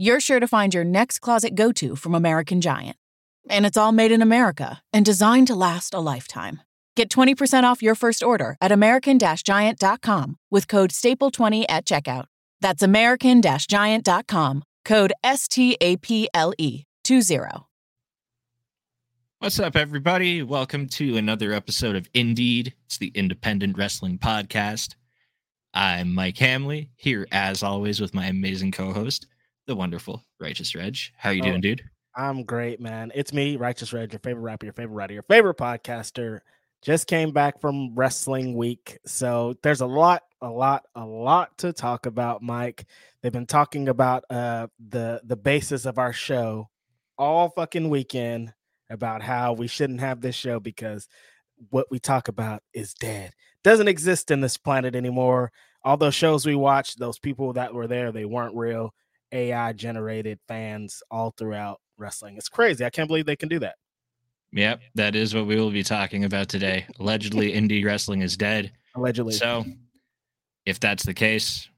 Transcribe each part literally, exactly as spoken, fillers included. you're sure to find your next closet go-to from American Giant. And it's all made in America and designed to last a lifetime. Get twenty percent off your first order at American Giant dot com with code staple twenty at checkout. That's American Giant dot com, code S T A P L E twenty. What's up, everybody? Welcome to another episode of Indeed. It's the Independent Wrestling Podcast. I'm Mike Hamley, here as always with my amazing co-host, the wonderful Righteous Reg. How are you oh, doing, dude? I'm great, man. It's me, Righteous Reg, your favorite rapper, your favorite writer, your favorite podcaster. Just came back from wrestling week, so there's a lot, a lot, a lot to talk about, Mike. They've been talking about uh, the the basis of our show all fucking weekend about how we shouldn't have this show because what we talk about is dead. Doesn't exist in this planet anymore. All those shows we watched, those people that were there, they weren't real. A I generated fans all throughout wrestling. It's crazy. I can't believe they can do that. Yep, that is what we will be talking about today. Allegedly, indie wrestling is dead. Allegedly. So, if that's the case,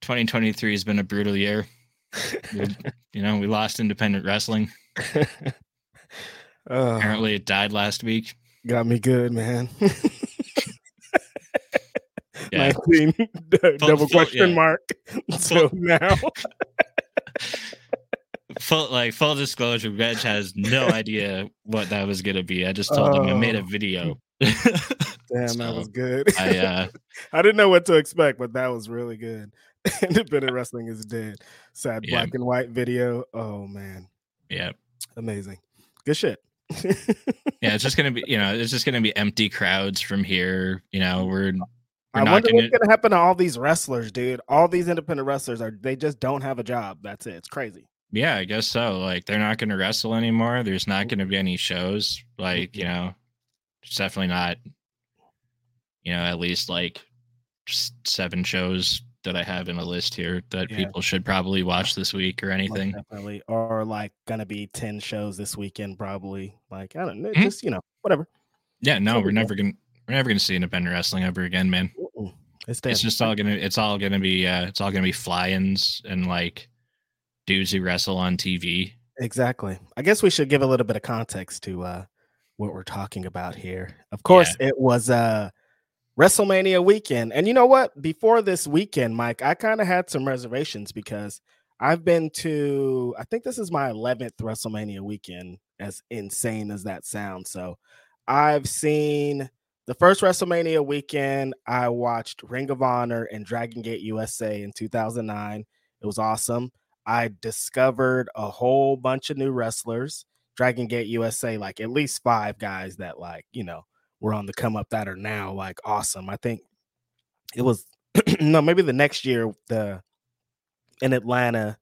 twenty twenty-three has been a brutal year. You know, we lost independent wrestling. oh, Apparently, it died last week. Got me good, man. Yeah. nineteen full, double full, question yeah. mark. So now, full like full disclosure, Reg has no idea what that was gonna be. I just told oh. him I made a video. Damn, so that was good. I uh, I didn't know what to expect, but that was really good. Independent wrestling is dead. Sad yeah. black and white video. Oh man. Yeah. Amazing. Good shit. Yeah, it's just gonna be, you know, it's just gonna be empty crowds from here. You know, we're. we're I not wonder gonna... what's gonna happen to all these wrestlers, dude. All these independent wrestlers are they just don't have a job. That's it. It's crazy. Yeah, I guess so. Like they're not gonna wrestle anymore. There's not gonna be any shows. Like you know, it's definitely not. You know, at least like just seven shows that I have in a list here that yeah. people should probably watch this week or anything. Most definitely, or like gonna be ten shows this weekend probably. Like I don't know, mm-hmm. just you know, whatever. Yeah, no, so we're, we're never gonna we're never gonna see independent wrestling ever again, man. Uh-uh. It's, it's just all gonna it's all gonna be uh, it's all gonna be fly-ins and like dudes who wrestle on T V. Exactly. I guess we should give a little bit of context to uh, what we're talking about here. Of course, yeah. it was uh WrestleMania weekend. And you know what? Before this weekend, Mike, I kind of had some reservations because I've been to, I think this is my eleventh WrestleMania weekend, as insane as that sounds. So I've seen the first WrestleMania weekend. I watched Ring of Honor and Dragon Gate U S A in two thousand nine. It was awesome. I discovered a whole bunch of new wrestlers. Dragon Gate U S A, like at least five guys that like, you know, were on the come up that are now like awesome. I think it was no, maybe the next year the in Atlanta.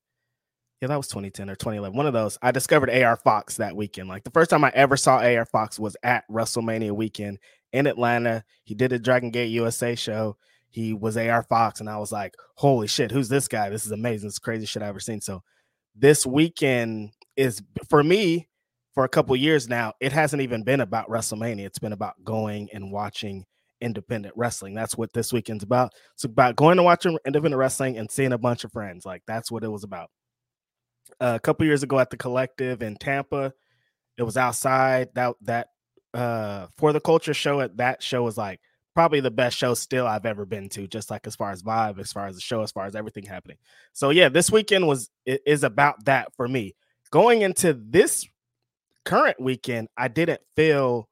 Yeah, that was twenty ten or twenty eleven. One of those. I discovered A R Fox that weekend. Like the first time I ever saw A R Fox was at WrestleMania weekend in Atlanta. He did a Dragon Gate U S A show. He was A R Fox. And I was like, holy shit, who's this guy? This is amazing. It's the craziest shit I've ever seen. So this weekend is for me for a couple years now. It hasn't even been about WrestleMania. It's been about going and watching independent wrestling. That's what this weekend's about. It's about going to watch independent wrestling and seeing a bunch of friends. Like that's what it was about. Uh, a couple years ago at the Collective in Tampa, it was outside. That that uh, For the Culture show, at that show was like probably the best show still I've ever been to, just like as far as vibe, as far as the show, as far as everything happening. So yeah, this weekend was it is about that for me. Going into this current weekend, I didn't feel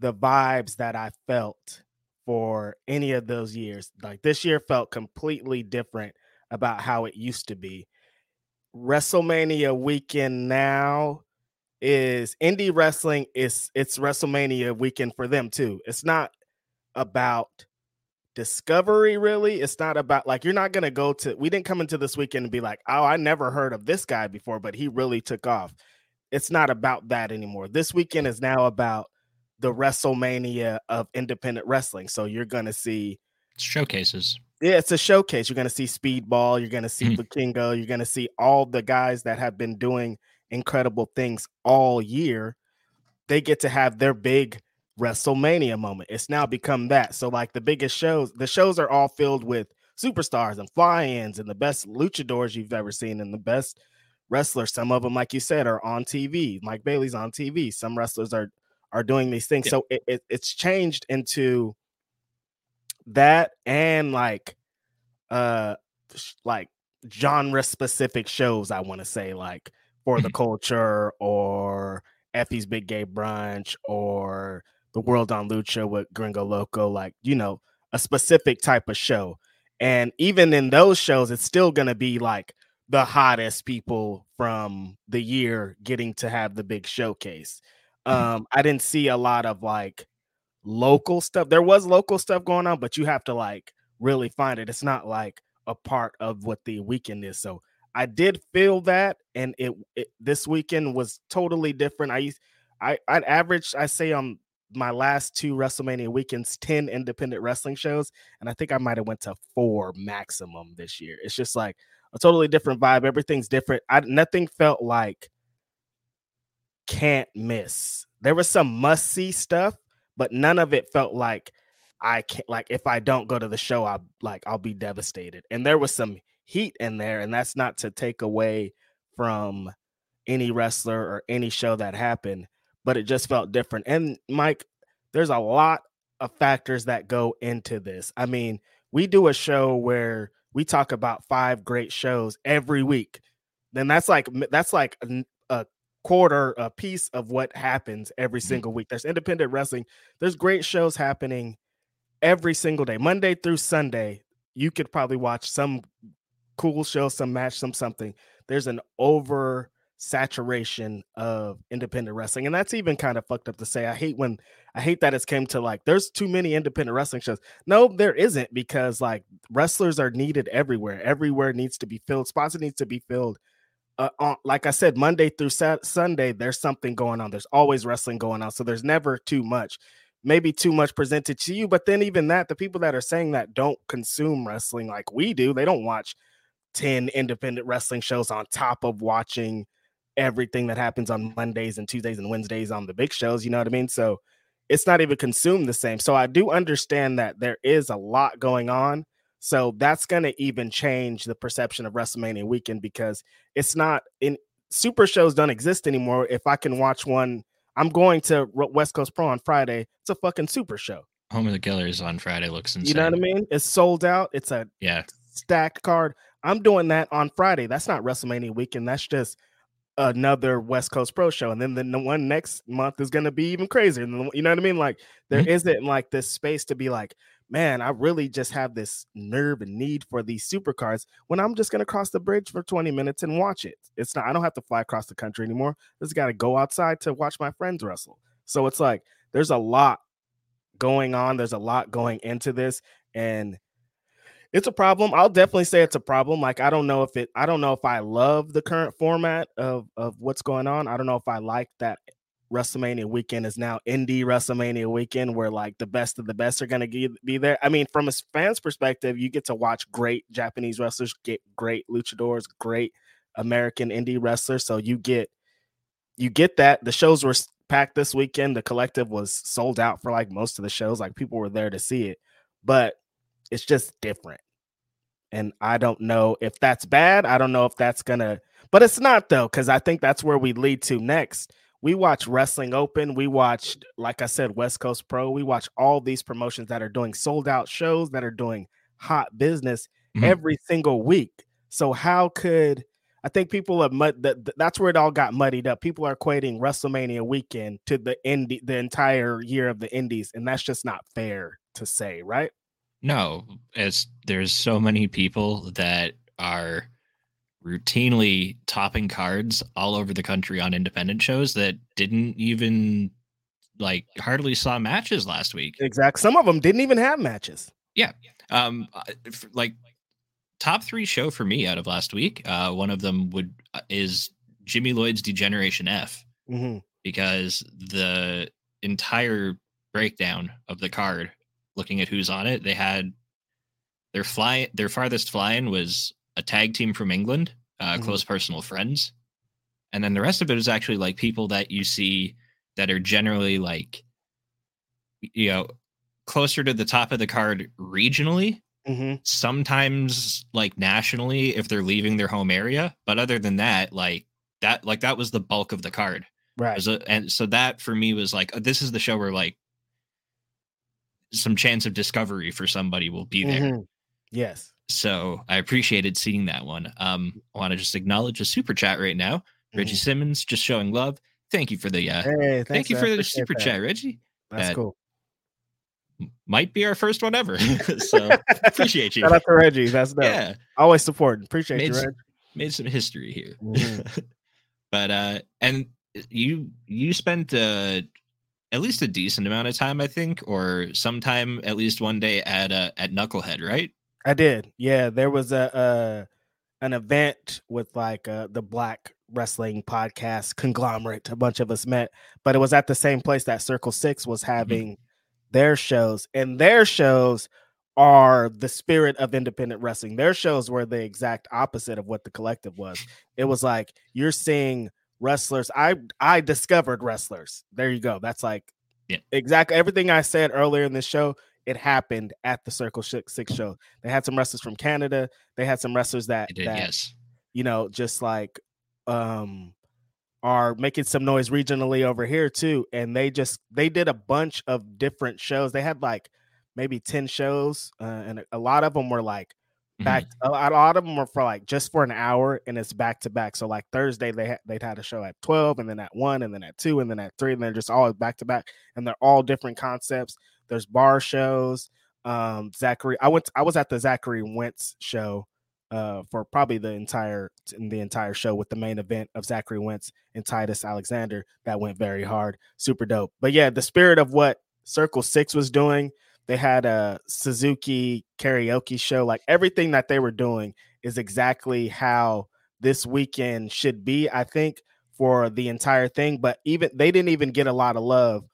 the vibes that I felt for any of those years. Like this year felt completely different about how it used to be. WrestleMania weekend now is indie wrestling. Is it's WrestleMania weekend for them too. It's not about discovery, really. It's not about like, you're not going to go to, we didn't come into this weekend and be like, oh, I never heard of this guy before, but he really took off. It's not about that anymore. This weekend is now about the WrestleMania of independent wrestling. So you're going to see showcases. Yeah, it's a showcase. You're going to see Speedball. You're going to see Vikingo. You're going to see all the guys that have been doing incredible things all year. They get to have their big WrestleMania moment. It's now become that. So, like, the biggest shows, the shows are all filled with superstars and fly-ins and the best luchadors you've ever seen and the best wrestlers. Some of them, like you said, are on T V. Mike Bailey's on T V. Some wrestlers are, are doing these things. Yeah. So, it, it, it's changed into that and like uh like genre specific shows, I want to say, like For the Culture or Effie's Big Gay Brunch or The World on Lucha with Gringo Loco, like, you know, a specific type of show. And even in those shows, it's still going to be like the hottest people from the year getting to have the big showcase. um I didn't see a lot of like local stuff. There was local stuff going on, but you have to like really find it. It's not like a part of what the weekend is. So I did feel that, and it, it this weekend was totally different. I used I I'd averaged I say on my last two WrestleMania weekends ten independent wrestling shows, and I think I might have went to four maximum this year. It's just like a totally different vibe. Everything's different. I nothing felt like can't miss. There was some must see stuff, but none of it felt like I can't, like if I don't go to the show, I like I'll be devastated. And there was some heat in there, and that's not to take away from any wrestler or any show that happened, but it just felt different. And Mike, there's a lot of factors that go into this. I mean, we do a show where we talk about five great shows every week. Then that's like that's like a quarter, a piece of what happens every single week. There's independent wrestling. There's great shows happening every single day, Monday through Sunday. You could probably watch some cool show, some match, some something. There's an oversaturation of independent wrestling, and that's even kind of fucked up to say. I hate when I hate that it's came to like there's too many independent wrestling shows. No, there isn't, because like wrestlers are needed everywhere. Everywhere needs to be filled. Spots needs to be filled. Uh, on, like I said, Monday through Saturday, Sunday, there's something going on. There's always wrestling going on. So there's never too much, maybe too much presented to you. But then even that, the people that are saying that don't consume wrestling like we do, they don't watch ten independent wrestling shows on top of watching everything that happens on Mondays and Tuesdays and Wednesdays on the big shows. You know what I mean? So it's not even consumed the same. So I do understand that there is a lot going on. So that's going to even change the perception of WrestleMania weekend, because it's not in super shows don't exist anymore. If I can watch one, I'm going to West Coast Pro on Friday. It's a fucking super show. Home of the Killers on Friday looks insane. You know what I mean? It's sold out. It's a yeah. stacked card. I'm doing that on Friday. That's not WrestleMania weekend. That's just another West Coast Pro show, and then the one next month is going to be even crazier. You know what I mean? Like there mm-hmm. isn't like this space to be like, man, I really just have this nerve and need for these supercars when I'm just going to cross the bridge for twenty minutes and watch it. It's not, I don't have to fly across the country anymore. I just got to go outside to watch my friends wrestle. So it's like, there's a lot going on. There's a lot going into this, and it's a problem. I'll definitely say it's a problem. Like, I don't know if it, I don't know if I love the current format of, of what's going on. I don't know if I like that WrestleMania weekend is now indie WrestleMania weekend, where like the best of the best are going to be there. I mean, from a fan's perspective, you get to watch great Japanese wrestlers, get great luchadors, great American indie wrestlers. So you get, you get that. The shows were packed this weekend. The collective was sold out for like most of the shows. Like, people were there to see it, but it's just different. And I don't know if that's bad. I don't know if that's gonna, but it's not though, because I think that's where we lead to next. We watch Wrestling Open. We watched, like I said, West Coast Pro. We watch all these promotions that are doing sold out shows, that are doing hot business mm-hmm. every single week. So how could, I think people have mud, that, that's where it all got muddied up. People are equating WrestleMania weekend to the indie, the entire year of the indies. And that's just not fair to say, right? No, as there's so many people that are routinely topping cards all over the country on independent shows that didn't even, like, hardly saw matches last week. Exactly. Some of them didn't even have matches. Yeah. Um, like, top three show for me out of last week, uh, one of them would is Jimmy Lloyd's Degeneration F, mm-hmm. because the entire breakdown of the card, looking at who's on it, they had their fly, their farthest fly-in was a tag team from England, uh, mm-hmm. close personal friends. And then the rest of it is actually like people that you see that are generally like, you know, closer to the top of the card regionally, mm-hmm. sometimes like nationally if they're leaving their home area. But other than that, like that, like that was the bulk of the card. Right. A, and so that for me was like, oh, this is the show where like some chance of discovery for somebody will be there. Mm-hmm. Yes. So I appreciated seeing that one. Um, I want to just acknowledge a super chat right now. Mm-hmm. Reggie Simmons just showing love. Thank you for the uh, hey, thanks, thank you for the super that. chat, Reggie. That's uh, cool. Might be our first one ever. So appreciate you. Shout out to Reggie. That's dope. Yeah. Always supporting. Appreciate made you, Reggie. Some, made some history here. Mm-hmm. But uh, and you you spent uh, at least a decent amount of time, I think, or sometime at least one day at uh, at Knucklehead, right? I did. Yeah, there was a uh, an event with like uh, the Black Wrestling Podcast Conglomerate. A bunch of us met, but it was at the same place that Circle Six was having mm-hmm. their shows, and their shows are the spirit of independent wrestling. Their shows were the exact opposite of what the collective was. It was like you're seeing wrestlers. I I discovered wrestlers. There you go. That's like yeah. exactly everything I said earlier in this show. It happened at the Circle Six show. They had some wrestlers from Canada. They had some wrestlers that, did, that yes. you know, just like um, are making some noise regionally over here too. And they just, they did a bunch of different shows. They had like maybe ten shows. Uh, and a lot of them were like back. Mm-hmm. A lot of them were for like just for an hour, and it's back to back. So like Thursday they had, they'd had a show at twelve, and then at one, and then at two, and then at three, and they're just all back to back. And they're all different concepts. There's bar shows. Um, Zachary, I went. To, I was at the Zachary Wentz show uh, for probably the entire the entire show, with the main event of Zachary Wentz and Titus Alexander that went very hard, super dope. But yeah, the spirit of what Circle Six was doing. They had a Suzuki karaoke show. Like everything that they were doing is exactly how this weekend should be, I think, for the entire thing. But even they didn't even get a lot of love,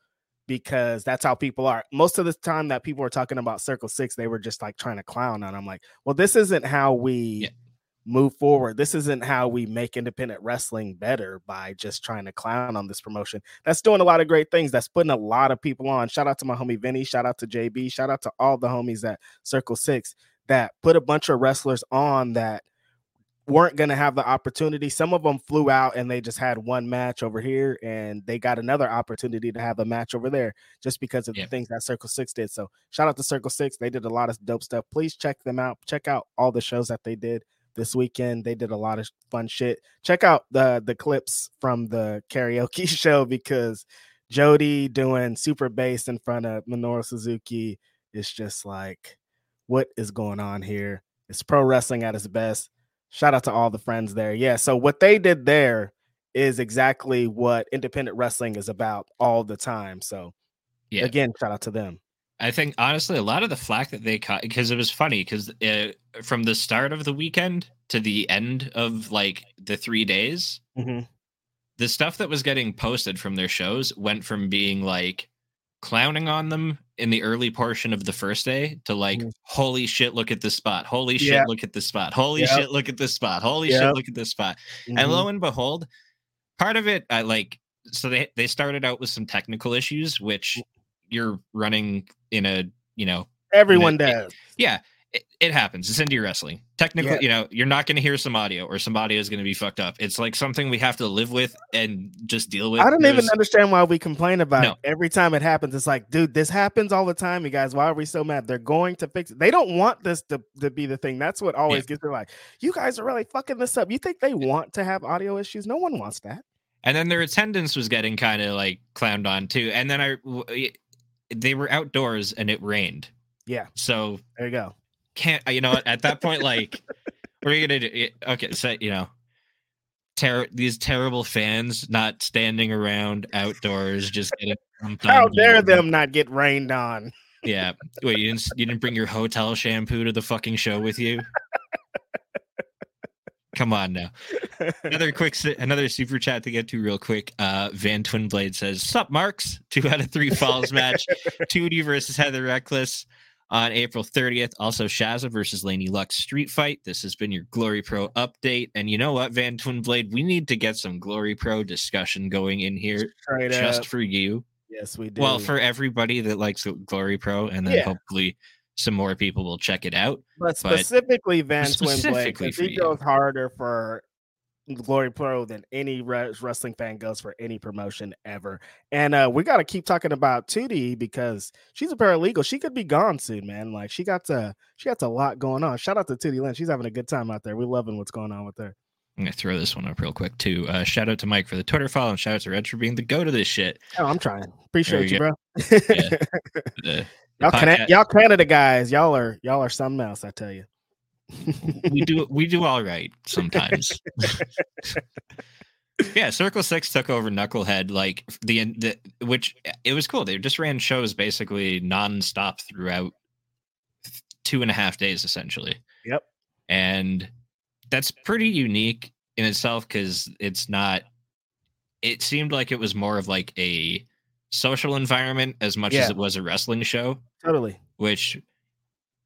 because that's how people are. Most of the time that people were talking about Circle Six, they were just like trying to clown on. I'm like, well, this isn't how we yeah. move forward. This isn't how we make independent wrestling better, by just trying to clown on this promotion that's doing a lot of great things, that's putting a lot of people on. Shout out to my homie Vinny. Shout out to J B. Shout out to all the homies at Circle Six that put a bunch of wrestlers on that weren't going to have the opportunity. Some of them flew out and they just had one match over here, and they got another opportunity to have a match over there just because of yeah. the things that Circle Six did. So shout out to Circle Six. They did a lot of dope stuff. Please check them out. Check out all the shows that they did. this weekend. They did a lot of fun shit. Check out the the clips from the karaoke show, because Jody doing super bass in front of Minoru Suzuki is just like, what is going on here? It's pro wrestling at its best. Shout out to all the friends there. Yeah, so what they did there is exactly what independent wrestling is about all the time. So yeah, again, shout out to them. I think, honestly, a lot of the flack that they caught, because it was funny, because from the start of the weekend to the end of, like, the three days, mm-hmm. the stuff that was getting posted from their shows went from being, like, clowning on them in the early portion of the first day to, like, mm-hmm. holy shit, look at this spot. Holy shit, yep. look at this spot. Holy yep. shit, look at this spot. Holy yep. shit, look at this spot. Mm-hmm. And lo and behold, part of it, I like, so they, they started out with some technical issues, which... you're running in a, you know, everyone a, does. It, yeah. It, it happens. It's indie wrestling. Technically, yeah. you know, you're not going to hear some audio, or some audio is going to be fucked up. It's like something we have to live with and just deal with. I don't There's, even understand why we complain about no. it. Every time it happens, it's like, dude, this happens all the time. You guys, why are we so mad? They're going to fix it. They don't want this to, to be the thing. That's what always yeah. gets me like, you guys are really fucking this up. You think they want to have audio issues? No one wants that. And then their attendance was getting kind of like clowned on too. And then I... It, they were outdoors and it rained. Yeah. So there you go. Can't, you know, at that point, like, what are you going to do? Okay. So, you know, ter- these terrible fans not standing around outdoors, just getting. How dare them not get rained on? Yeah. Wait, you didn't, you didn't bring your hotel shampoo to the fucking show with you? Come on now. Another quick, another super chat to get to real quick. Uh, Van Twinblade says, "Sup, Marks? Two out of three falls match. two D versus Heather Reckless on April thirtieth. Also, Shazza versus Laney Lux street fight. This has been your Glory Pro update. And you know what, Van Twinblade, we need to get some Glory Pro discussion going in here, Straight just up. for you. Yes, we do. Well, for everybody that likes Glory Pro, and then yeah. hopefully." Some more people will check it out. But specifically, but Van Twinblade, because he goes harder for Glory Pro than any wrestling fan goes for any promotion ever. And uh, we got to keep talking about two D, because she's a paralegal. She could be gone soon, man. Like, she got to, she got a lot going on. Shout out to two D Lynn. She's having a good time out there. We're loving what's going on with her. I'm going to throw this one up real quick, too. Uh, shout out to Mike for the Twitter follow, and shout out to Red for being the go to this shit. Oh, I'm trying. Appreciate you, go. bro. Yeah. uh, Y'all, Can- y'all Canada guys, y'all are y'all are something else, I tell you. we do we do all right sometimes. Yeah, Circle Six took over Knucklehead, like the, the which it was cool. They just ran shows basically nonstop throughout two and a half days, essentially. Yep, and that's pretty unique in itself, because it's not. It seemed like it was more of like a social environment as much yeah. as it was a wrestling show. Totally. Which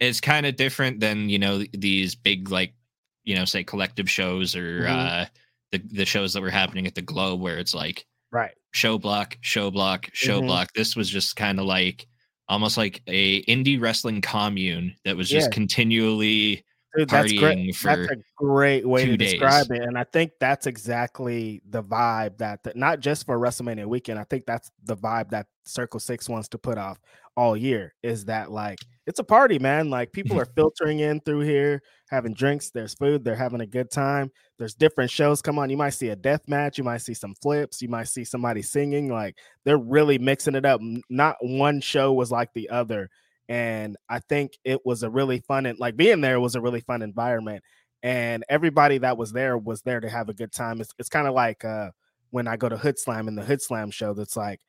is kind of different than, you know, these big, like, you know, say collective shows, or mm-hmm. uh the, the shows that were happening at the Globe, where it's like right show block, show block, show mm-hmm. block. This was just kind of like almost like a indie wrestling commune that was just yeah. continually Dude, that's great. For that's a great way to describe days. It. And I think that's exactly the vibe that, that, not just for WrestleMania weekend, I think that's the vibe that Circle Six wants to put off all year, is that, like, it's a party, man. Like, people are filtering in through here, having drinks, there's food, they're having a good time. There's different shows. Come on, you might see a death match, you might see some flips, you might see somebody singing. Like, they're really mixing it up. Not one show was like the other. And I think it was a really fun, and like being there was a really fun environment. And everybody that was there was there to have a good time. It's it's kind of like uh, when I go to Hood Slam and the Hood Slam show, that's like,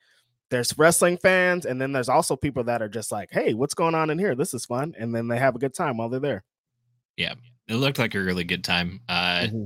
there's wrestling fans, and then there's also people that are just like, hey, what's going on in here? This is fun. And then they have a good time while they're there. Yeah, it looked like a really good time. Uh, mm-hmm.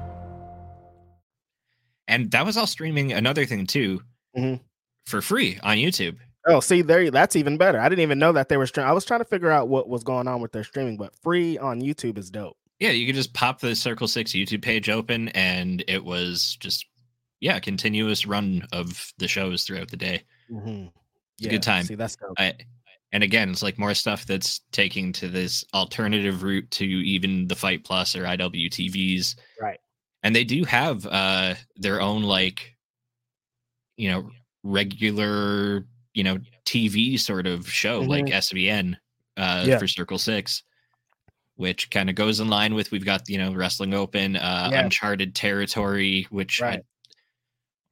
And that was all streaming another thing too, mm-hmm. for free on YouTube. Oh, see, there, that's even better. I didn't even know that they were streaming. I was trying to figure out what was going on with their streaming, but free on YouTube is dope. Yeah, you could just pop the Circle Six YouTube page open, and it was just, yeah, continuous run of the shows throughout the day. Mm-hmm. It's yeah, a good time. See, that's dope. I, and again, it's like more stuff that's taking to this alternative route to even the Fight Plus or I W T Vs. Right. And they do have uh, their own, like, you know, regular, you know, T V sort of show, mm-hmm. like S B N uh, yeah. for Circle Six, which kind of goes in line with, we've got, you know, Wrestling Open, uh, yeah. Uncharted Territory, which right. I, I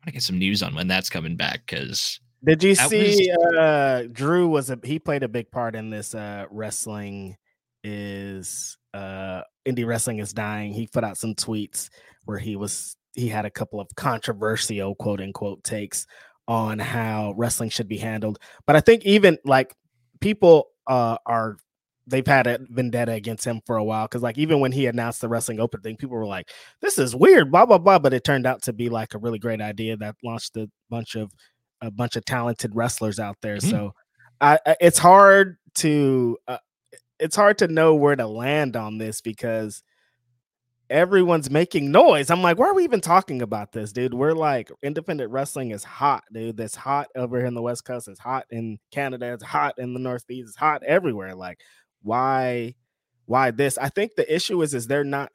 want to get some news on when that's coming back. Because did you see was... uh, Drew was a, he played a big part in this uh, wrestling is uh, indie wrestling is dying. He put out some tweets where he was he had a couple of controversial quote unquote takes on how wrestling should be handled. But I think even like people uh, are, they've had a vendetta against him for a while. Cause like, even when he announced the Wrestling Open thing, people were like, this is weird, blah, blah, blah. But it turned out to be like a really great idea that launched a bunch of, a bunch of talented wrestlers out there. Mm-hmm. So I, it's hard to, uh, it's hard to know where to land on this because everyone's making noise. I'm like, why are we even talking about this, dude? We're like, independent wrestling is hot, dude. That's hot over here in the West Coast. It's hot in Canada. It's hot in the Northeast. It's hot everywhere. Like, why, why this? I think the issue is, is they're not,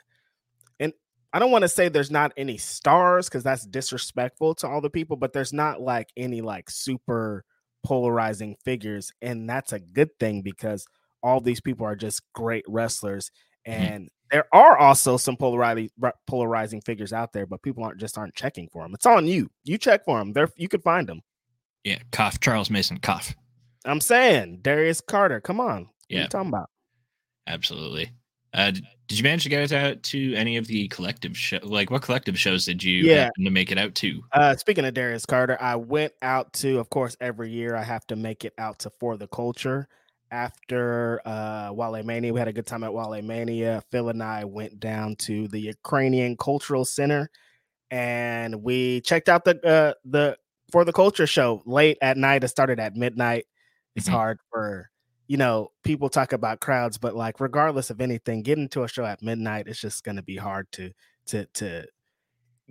and I don't want to say there's not any stars because that's disrespectful to all the people, but there's not like any like super polarizing figures. And that's a good thing because all these people are just great wrestlers. And there are also some polarizing polarizing figures out there, but people aren't just aren't checking for them. It's on you. You check for them. There, you could find them. Yeah, cough. Charles Mason, cough. I'm saying Darius Carter. Come on. Yeah. What are you talking about? Absolutely. Uh, did you manage to get it out to any of the collective show? Like, what collective shows did you yeah. happen to make it out to? Uh, speaking of Darius Carter, I went out to, of course, every year I have to make it out to For the Culture. After uh, Wale Mania, we had a good time at Wale Mania. Phil and I went down to the Ukrainian Cultural Center, and we checked out the uh, the For the Culture show late at night. It started at midnight. It's mm-hmm. hard for, you know, people talk about crowds, but like regardless of anything, getting to a show at midnight, it's just going to be hard to to to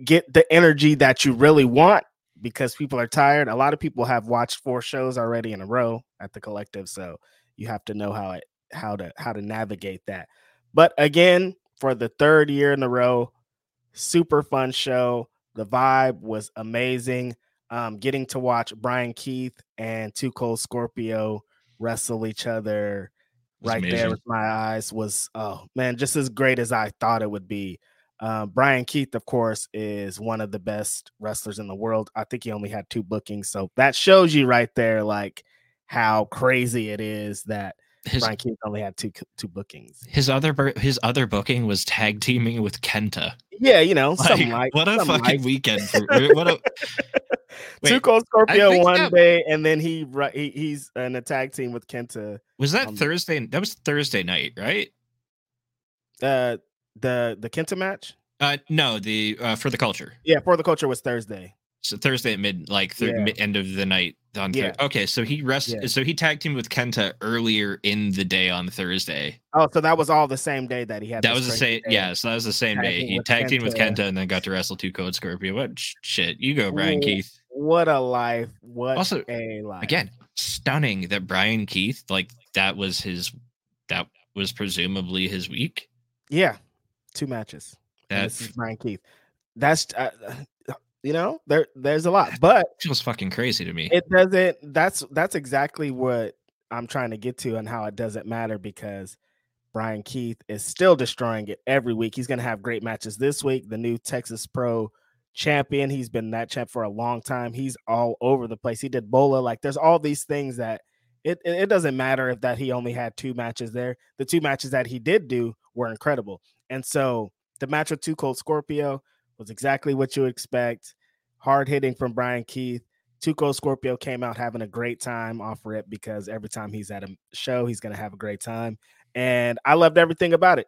get the energy that you really want because people are tired. A lot of people have watched four shows already in a row at the collective, so you have to know how it, how to how to navigate that. But again, for the third year in a row, super fun show. The vibe was amazing. Um, getting to watch Brian Keith and Two Cold Scorpio wrestle each other right amazing. There with my eyes was, oh, man, just as great as I thought it would be. Uh, Brian Keith, of course, is one of the best wrestlers in the world. I think he only had two bookings. So that shows you right there, like, how crazy it is that his, Brian Keith only had two two bookings. His other his other booking was tag teaming with Kenta. Yeah, you know, like, something like what a fucking like. Weekend. For, what a wait, Two Cold Scorpio one that, day, and then he, he he's in a tag team with Kenta. Was that um, Thursday? That was Thursday night, right? Uh, the the Kenta match. Uh, no, the uh, For the Culture. Yeah, For the Culture was Thursday. So Thursday at mid, like thir- yeah. mid, end of the night on yeah. Thursday. Okay, so he rest. Yeah. So he tag teamed with Kenta earlier in the day on Thursday. Oh, so that was all the same day that he had. That was the same. Day. Yeah, so that was the same tag day. He tag teamed with Kenta and then got to wrestle Two Cold Scorpio. What shit? You go, Brian Ooh, Keith. What a life! What also, a life. Again, stunning that Brian Keith, like that was his. That was presumably his week. Yeah, two matches. That's this is Brian Keith. That's. Uh, You know, there, there's a lot, but it feels fucking crazy to me. It doesn't. That's that's exactly what I'm trying to get to, and how it doesn't matter because Brian Keith is still destroying it every week. He's going to have great matches this week. The new Texas Pro champion. He's been that champ for a long time. He's all over the place. He did Bola. Like there's all these things that it it, it doesn't matter if that he only had two matches there. The two matches that he did do were incredible, and so The match with Two Cold Scorpio was exactly what you expect. Hard hitting from Brian Keith. Two Cold Scorpio came out having a great time off rip because every time he's at a show, he's going to have a great time. And I loved everything about it.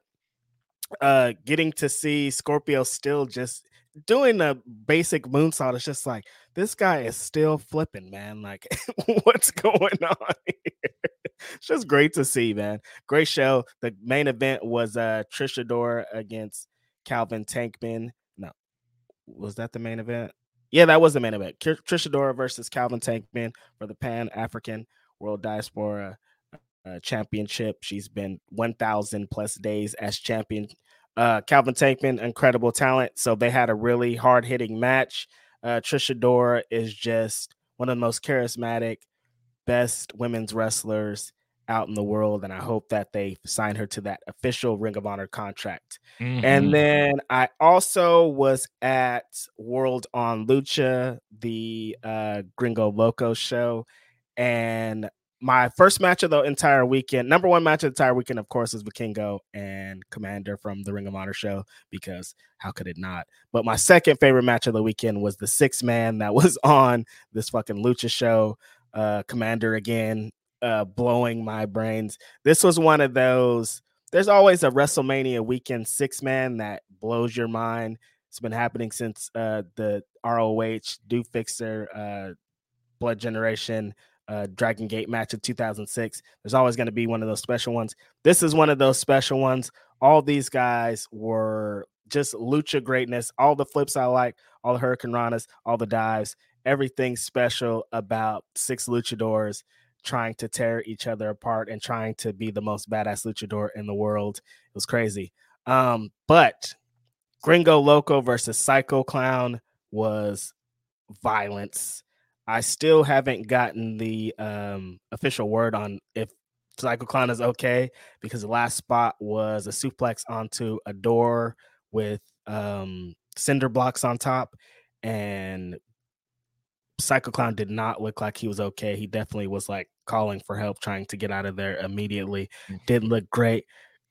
Uh, getting to see Scorpio still just doing a basic moonsault. It's just like, this guy is still flipping, man. Like, what's going on here? It's just great to see, man. Great show. The main event was uh, Trish Adora against Calvin Tankman. No, was that the main event? Yeah, that was the main event. Trish Adora versus Calvin Tankman for the Pan African World Diaspora uh, Championship. She's been one thousand plus days as champion. Uh, Calvin Tankman, incredible talent. So they had a really hard-hitting match. Uh, Trish Adora is just one of the most charismatic, best women's wrestlers out in the world, and I hope that they sign her to that official Ring of Honor contract. Mm-hmm. And then I also was at World on Lucha, the uh, Gringo Loco show, and my first match of the entire weekend, number one match of the entire weekend, of course, is Vikingo and Commander from the Ring of Honor show, because how could it not? But my second favorite match of the weekend was the six man that was on this fucking Lucha show. Uh, Commander again, uh, blowing my brains. This was one of those, there's always a WrestleMania weekend six man that blows your mind. It's been happening since uh, the R O H Do Fixer, uh, Blood Generation, uh, Dragon Gate match of two thousand six. There's always going to be one of those special ones. This is one of those special ones. All these guys were just lucha greatness. All the flips I like, all the Hurricane Ranas, all the dives. Everything special about six luchadors trying to tear each other apart and trying to be the most badass luchador in the world. It was crazy. Um, but Gringo Loco versus Psycho Clown was violence. I still haven't gotten the um, official word on if Psycho Clown is okay, because the last spot was a suplex onto a door with um, cinder blocks on top, and Psycho Clown did not look like he was okay. He definitely was like calling for help, trying to get out of there immediately. Didn't look great.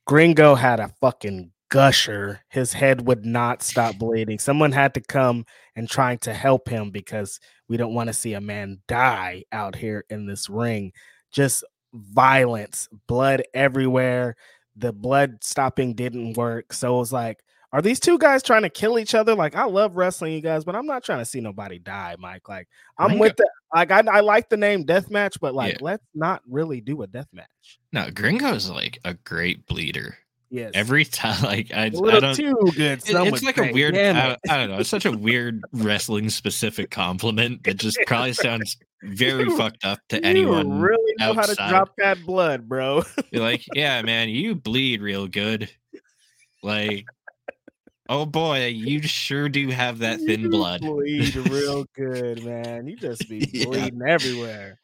Gringo had a fucking gusher. His head would not stop bleeding. Someone had to come and trying to help him, because we don't want to see a man die out here in this ring. Just violence, blood everywhere. The blood stopping didn't work. So it was like, are these two guys trying to kill each other? Like, I love wrestling, you guys, but I'm not trying to see nobody die, Mike. Like, I'm Gringo. with the like, I, I like the name deathmatch, but like, yeah. Let's not really do a deathmatch. No, Gringo's like a great bleeder. Yes. Every time, like, I, a little I don't. Too good. It, it's like think. a weird. I, I don't know. It's such a weird wrestling specific compliment that just probably sounds very you, fucked up to you anyone. Really know outside. How to drop that blood, bro. You're like, yeah, man, you bleed real good, like. Oh boy, you sure do have that thin you blood. You bleed real good, man. You just be yeah. bleeding everywhere.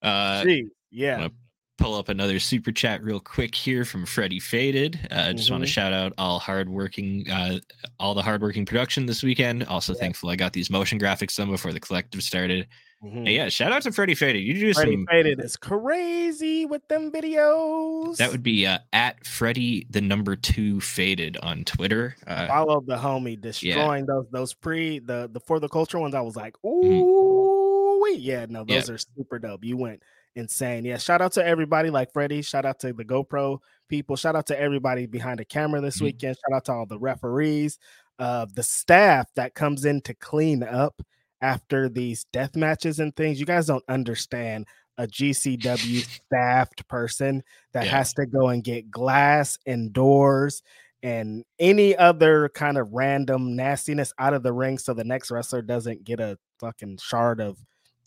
Uh, Gee, yeah. I'm gonna pull up another super chat real quick here from Freddie Faded. I uh, mm-hmm. just want to shout out all hardworking, uh, all the hardworking production this weekend. Also yeah. thankful I got these motion graphics done before the collective started. Mm-hmm. Yeah, shout out to Freddie Faded. You do Freddie some. Faded is crazy with them videos. That would be uh, at Freddie the number two Faded on Twitter. Uh, Follow the homie destroying yeah. those those pre the the for the culture ones. I was like, ooh, mm-hmm. yeah, no, those yeah. are super dope. You went insane. Yeah, shout out to everybody like Freddie. Shout out to the GoPro people. Shout out to everybody behind the camera this mm-hmm. weekend. Shout out to all the referees, uh, the staff that comes in to clean up after these death matches and things. You guys don't understand a G C W staffed person that yeah. has to go and get glass and doors and any other kind of random nastiness out of the ring so the next wrestler doesn't get a fucking shard of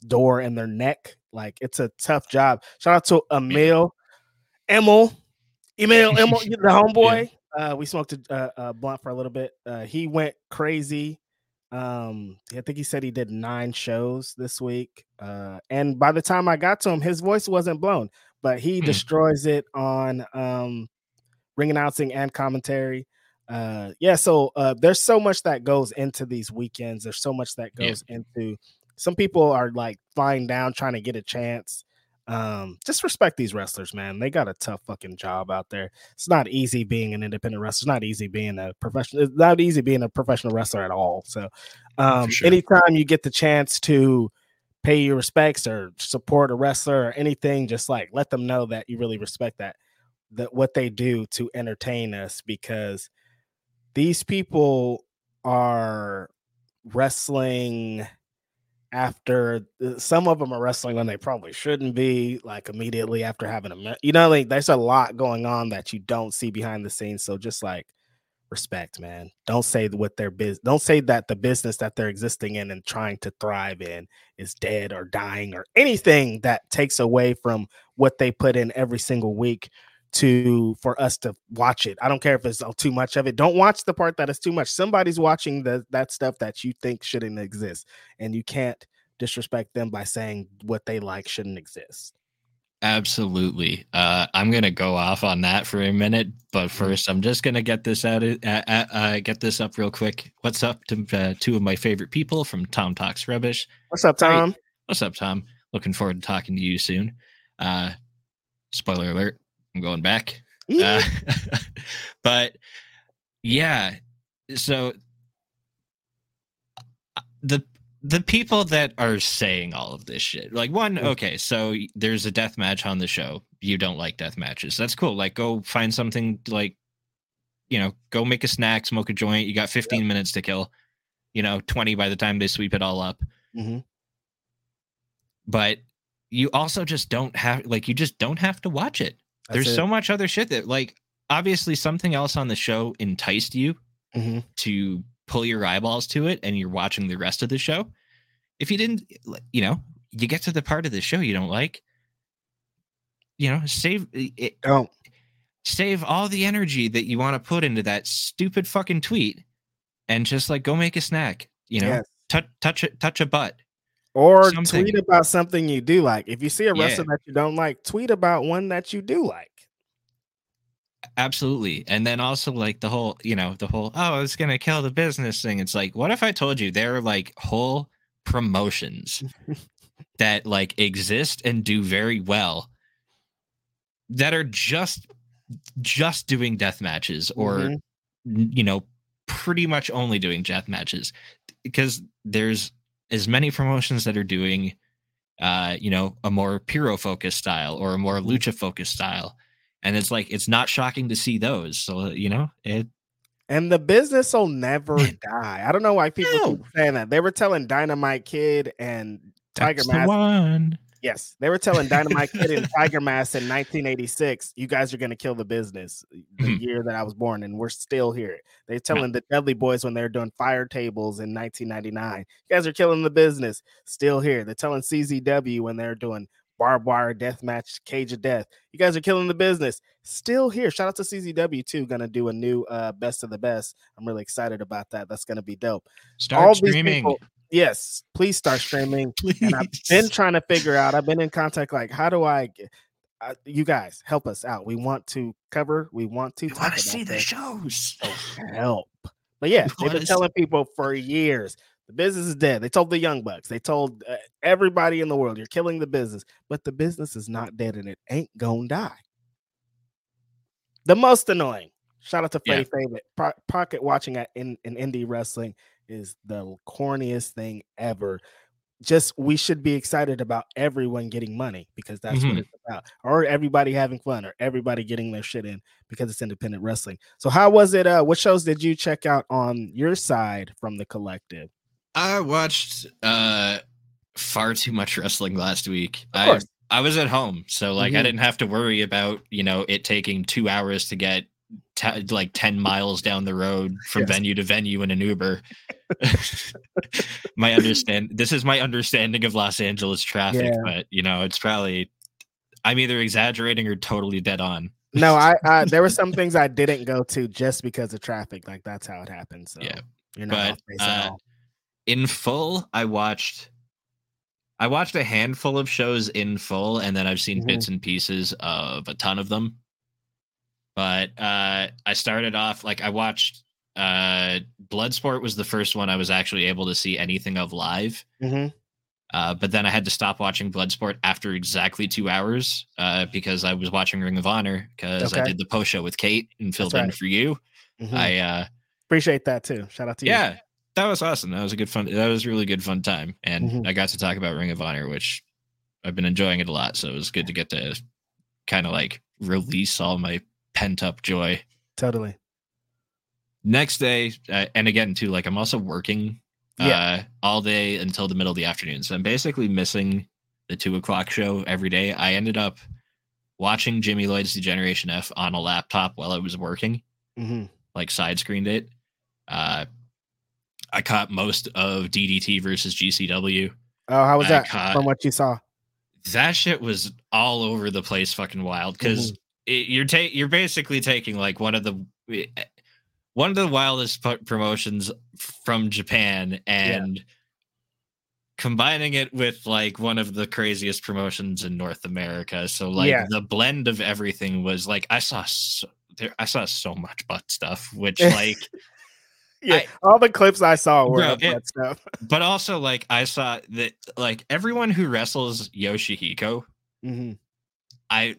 door in their neck. Like, it's a tough job. Shout out to Emil, Emil, Emil, Emil, the homeboy. Yeah. Uh, we smoked a uh, uh, blunt for a little bit. Uh, he went crazy. Um, I think he said he did nine shows this week. Uh, and by the time I got to him, his voice wasn't blown, but he destroys it on um ring announcing and commentary. Uh, yeah, so uh, there's so much that goes into these weekends, there's so much that goes yeah. into some people are like flying down trying to get a chance. Um, just respect these wrestlers, man. They got a tough fucking job out there. It's not easy being an independent wrestler. It's not easy being a professional. It's not easy being a professional wrestler at all. So um, sure. Anytime you get the chance to pay your respects or support a wrestler or anything, just like let them know that you really respect that, that what they do to entertain us, because these people are wrestling after some of them are wrestling when they probably shouldn't be, like immediately after having a, you know, like there's a lot going on that you don't see behind the scenes. So just like respect, man. Don't say what their biz, don't say that the business that they're existing in and trying to thrive in is dead or dying or anything that takes away from what they put in every single week to, for us to watch it. I don't care if it's too much of it. Don't watch the part that is too much. Somebody's watching the, that stuff that you think shouldn't exist, and you can't disrespect them by saying what they like shouldn't exist. Absolutely. Uh, I'm going to go off on that for a minute, but first I'm just going to get this out. Uh, uh, uh, get this up real quick. What's up to uh, two of my favorite people from Tom Talks Rubbish. What's up, Tom? Hey, what's up, Tom? Looking forward to talking to you soon. Uh, spoiler alert. I'm going back. Uh, but yeah, so the the people that are saying all of this shit, like, one, okay, so there's a death match on the show. You don't like death matches. That's cool. Like, go find something, like, you know, go make a snack, smoke a joint. You got fifteen yep. minutes to kill, you know, twenty by the time they sweep it all up. Mm-hmm. But you also just don't have, like, you just don't have to watch it. That's There's it. so much other shit that, like, obviously something else on the show enticed you mm-hmm. to pull your eyeballs to it, and you're watching the rest of the show. If you didn't, you know, you get to the part of the show you don't like, you know, save it, don't. save all the energy that you want to put into that stupid fucking tweet and just, like, go make a snack, you know, yes. touch, touch, touch a butt. Or something. Tweet about something you do like. If you see a wrestler yeah. that you don't like, tweet about one that you do like. Absolutely. And then also, like, the whole, you know, the whole, oh, it's going to kill the business thing. It's like, what if I told you there are, like, whole promotions that, like, exist and do very well that are just, just doing death matches or, mm-hmm. you know, pretty much only doing death matches, because there's as many promotions that are doing, uh, you know, a more Puro focused style or a more Lucha focused style. And it's like, it's not shocking to see those. So, you know, it. And the business will never die. I don't know why people no. keep saying that. They were telling Dynamite Kid and Tiger That's Mask. The one. Yes. They were telling Dynamite Kid and Tiger Mask in nineteen eighty-six, you guys are going to kill the business the year that I was born, and we're still here. They're telling the Dudley Boys when they're doing fire tables in nineteen ninety-nine, you guys are killing the business, still here. They're telling C Z W when they're doing barbed wire death match, cage of death, you guys are killing the business, still here. Shout out to C Z W too, gonna do a new uh best of the best. I'm really excited about that. That's gonna be dope. Start All streaming. Yes, please start streaming. Please. And I've been trying to figure out, I've been in contact, like, how do I, uh, you guys help us out. We want to cover, we want to talk about see the shows. So help. But yeah, they've been telling people for years, the business is dead. They told the Young Bucks, they told uh, everybody in the world, you're killing the business, but the business is not dead and it ain't gonna die. The most annoying, shout out to Freddie yeah. Favorite, po- pocket watching at in, in indie wrestling is the corniest thing ever. Just, we should be excited about everyone getting money, because that's mm-hmm. what it's about, or everybody having fun, or everybody getting their shit in, because it's independent wrestling. So how was it? Uh, what shows did you check out on your side from the collective? I watched uh, far too much wrestling last week. I, I was at home, so like mm-hmm. I didn't have to worry about, you know, it taking two hours to get T- like ten miles down the road from yes. venue to venue in an Uber. my understand this is my understanding of Los Angeles traffic, yeah. but you know, it's probably, I'm either exaggerating or totally dead on. No, I, I there were some things I didn't go to just because of traffic. Like, that's how it happens. So yeah, you're not off base at all. In full, I watched I watched a handful of shows in full, and then I've seen mm-hmm. bits and pieces of a ton of them. But uh, I started off, like, I watched uh, Bloodsport was the first one I was actually able to see anything of live. Mm-hmm. Uh, but then I had to stop watching Bloodsport after exactly two hours uh, because I was watching Ring of Honor because okay. I did the post show with Kate and filled That's in right. for you. Mm-hmm. I uh, appreciate that too. Shout out to yeah, you. Yeah, that was awesome. That was a good fun. That was a really good fun time. And mm-hmm. I got to talk about Ring of Honor, which I've been enjoying it a lot. So it was good to get to kind of like release all my pent up joy. Totally. Next day. Uh, and again, too, like I'm also working Yeah. Uh, all day until the middle of the afternoon. So I'm basically missing the two o'clock show every day. I ended up watching Jimmy Lloyd's Degeneration F on a laptop while I was working, mm-hmm. like side screened it. Uh, I caught most of D D T versus G C W. Oh, how was I that caught, from what you saw? That shit was all over the place. Fucking wild. Cause mm-hmm. you're ta- you're basically taking like one of the, it, one of the wildest p- promotions from Japan and yeah. combining it with like one of the craziest promotions in North America. So like yeah. the blend of everything was like, I saw so, there, I saw so much butt stuff, which like yeah, I, all the clips I saw were bro, of it, butt stuff. But also like I saw that like everyone who wrestles Yoshihiko, mm-hmm. I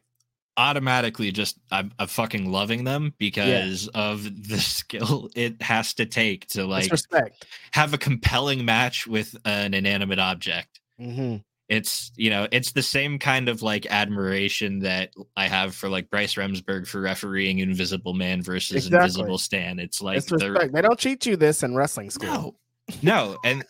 automatically just I'm, I'm fucking loving them because yeah. of the skill it has to take to like have a compelling match with an inanimate object. Mm-hmm. It's, you know, it's the same kind of like admiration that I have for like Bryce Remsburg for refereeing Invisible Man versus exactly. Invisible Stan. It's like it's the, they don't teach you this in wrestling school. No, no. And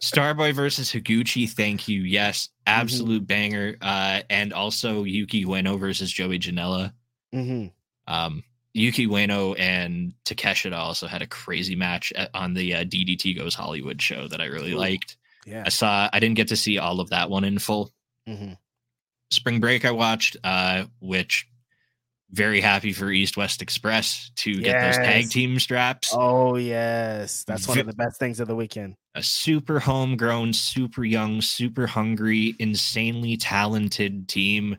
Starboy versus Higuchi, thank you. Yes, absolute mm-hmm. banger. Uh, and also Yuki Ueno versus Joey Janela. Mm-hmm. Um, Yuki Ueno and Takeshita also had a crazy match on the uh, D D T Goes Hollywood show that I really Ooh. liked. Yeah, I saw. I didn't get to see all of that one in full. Mm-hmm. Spring Break I watched, uh, which very happy for East West Express to yes. get those tag team straps. Oh yes, that's one v- of the best things of the weekend. A super homegrown, super young, super hungry, insanely talented team.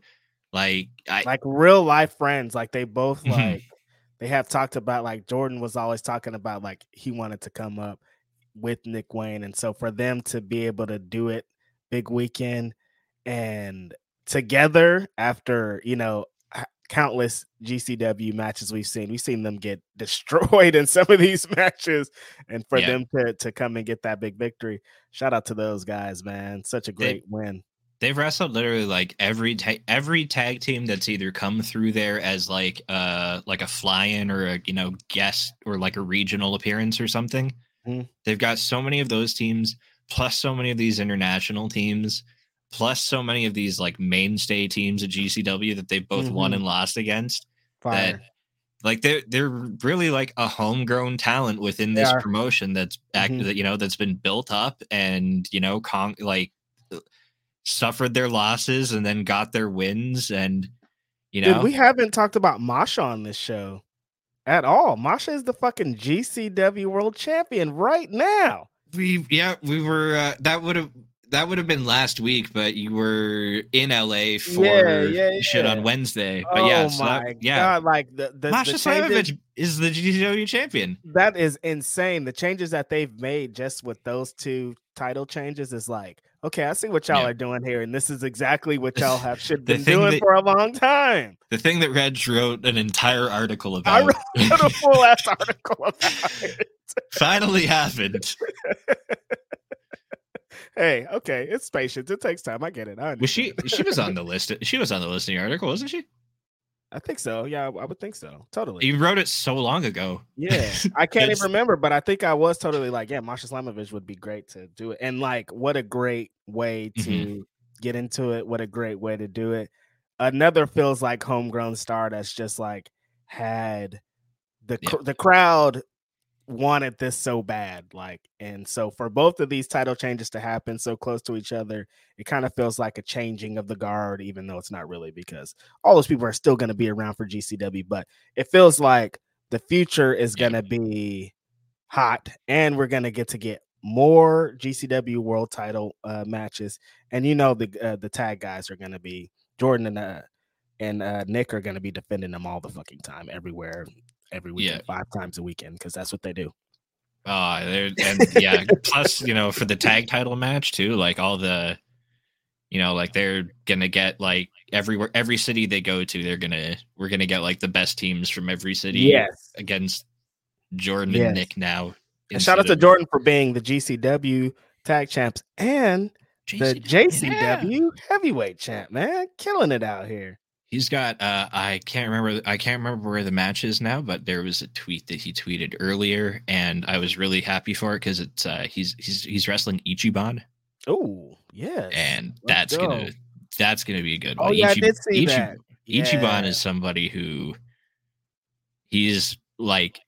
Like, I, like real life friends. Like they both mm-hmm. like they have talked about. Like Jordan was always talking about. Like he wanted to come up with Nick Wayne, and so for them to be able to do it big weekend and together after you know countless G C W matches we've seen, we've seen them get destroyed in some of these matches, and for yeah. them to to come and get that big victory, shout out to those guys, man. Such a great they, win. They've wrestled literally like every ta- every tag team that's either come through there as like uh like a fly-in or a you know guest or like a regional appearance or something. Mm-hmm. They've got so many of those teams, plus so many of these international teams, plus so many of these like mainstay teams at G C W that they both mm-hmm. won and lost against. Fire. That like they're, they're really like a homegrown talent within this yeah. promotion. That's act mm-hmm. that, you know, that's been built up and, you know, con- like suffered their losses and then got their wins. And, you know, dude, we haven't talked about Masha on this show at all. Masha is the fucking G C W world champion right now. We, yeah, we were, uh, that would have, That would have been last week, but you were in L A for yeah, yeah, yeah. shit on Wednesday. But oh yeah, so my that, yeah. God, like the, the Masha Slamovich is the G C W champion. That is insane. The changes that they've made just with those two title changes is like, okay, I see what y'all yeah. are doing here, and this is exactly what y'all have should been doing that, for a long time. The thing that Reg wrote an entire article about. I wrote a full ass article about it. Finally happened. Hey, okay, it's patience. It takes time. I get it. I understand. Was she? She was on the list. She was on the list in your article, wasn't she? I think so. Yeah, I, I would think so. Totally. You wrote it so long ago. Yeah, I can't even remember, but I think I was totally like, yeah, Masha Slamovich would be great to do it, and like, what a great way to mm-hmm. get into it. What a great way to do it. Another feels like homegrown star that's just like had the yeah. the crowd wanted this so bad, like, and so for both of these title changes to happen so close to each other, it kind of feels like a changing of the guard, even though it's not really, because all those people are still going to be around for G C W, but it feels like the future is going to be hot, and we're going to get to get more G C W world title uh, matches, and you know the uh, the tag guys are going to be Jordan and uh, and uh, Nick are going to be defending them all the fucking time, everywhere, every weekend, yeah. five times a weekend, because that's what they do. Uh, there and yeah, plus, you know, for the tag title match too, like all the, you know, like they're gonna get like everywhere, every city they go to, they're gonna we're gonna get like the best teams from every city. Yes. Against Jordan yes. and Nick now. And shout out to Jordan for being the G C W tag champs and J C W, the J C W yeah. heavyweight champ, man, killing it out here. He's got uh, I can't remember I can't remember where the match is now, but there was a tweet that he tweeted earlier, and I was really happy for it because it's uh, he's he's he's wrestling Ichiban. Oh yeah, and Let's that's go. gonna that's gonna be a good one. Oh, yeah, Ichib- I did see Ichib- that. Ichiban yeah. is somebody who he's like,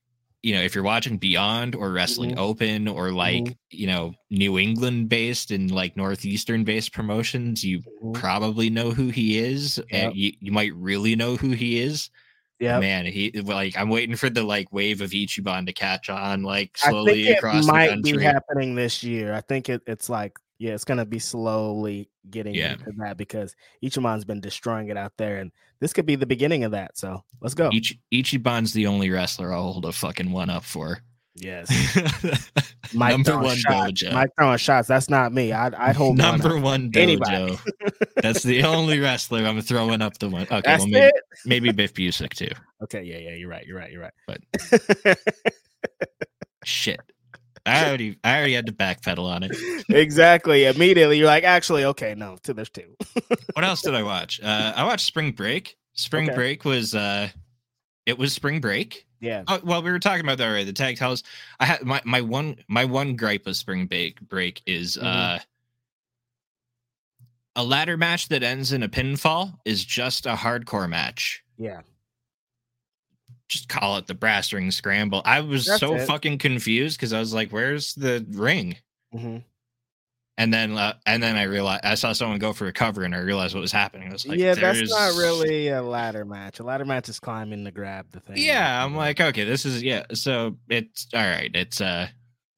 you know, if you're watching Beyond or Wrestling mm-hmm. Open or like, mm-hmm. you know, New England based and like Northeastern based promotions, you mm-hmm. probably know who he is. Yep. And you, you might really know who he is. Yeah, man. He like, I'm waiting for the like wave of Ichiban to catch on, like slowly I think across it might the country. Be happening this year. I think it, it's like, yeah, it's going to be slowly getting yeah. into that because Ichiban's been destroying it out there, and this could be the beginning of that. So let's go. Ich- Ichiban's the only wrestler I'll hold a fucking one up for. Yes. Mike number throwing one shot. Dojo. Mike throwing shots. That's not me. I'd, I'd hold number one, one dojo. Anybody. That's the only wrestler I'm throwing up the one. Okay, That's well, maybe, it. maybe Biff Busick too. Okay, yeah, yeah, you're right, you're right, you're right. But shit. I already, I already had to backpedal on it. Exactly. Immediately, you're like, actually, okay, no, to there's two. What else did I watch? Uh, I watched Spring Break. Spring okay. Break was, uh, it was Spring Break. Yeah. Oh, well, we were talking about that already. The tag titles. I had my, my one my one gripe of Spring Break Break is mm-hmm. uh, a ladder match that ends in a pinfall is just a hardcore match. Yeah. Just call it the brass ring scramble. I was That's so it. fucking confused because I was like, where's the ring? Mm-hmm. And then uh, and then I realized I saw someone go for a cover and I realized what was happening. I was like, yeah, There's... that's not really a ladder match. A ladder match is climbing to grab the thing. Yeah, I'm like, okay, this is yeah. So it's all right. It's uh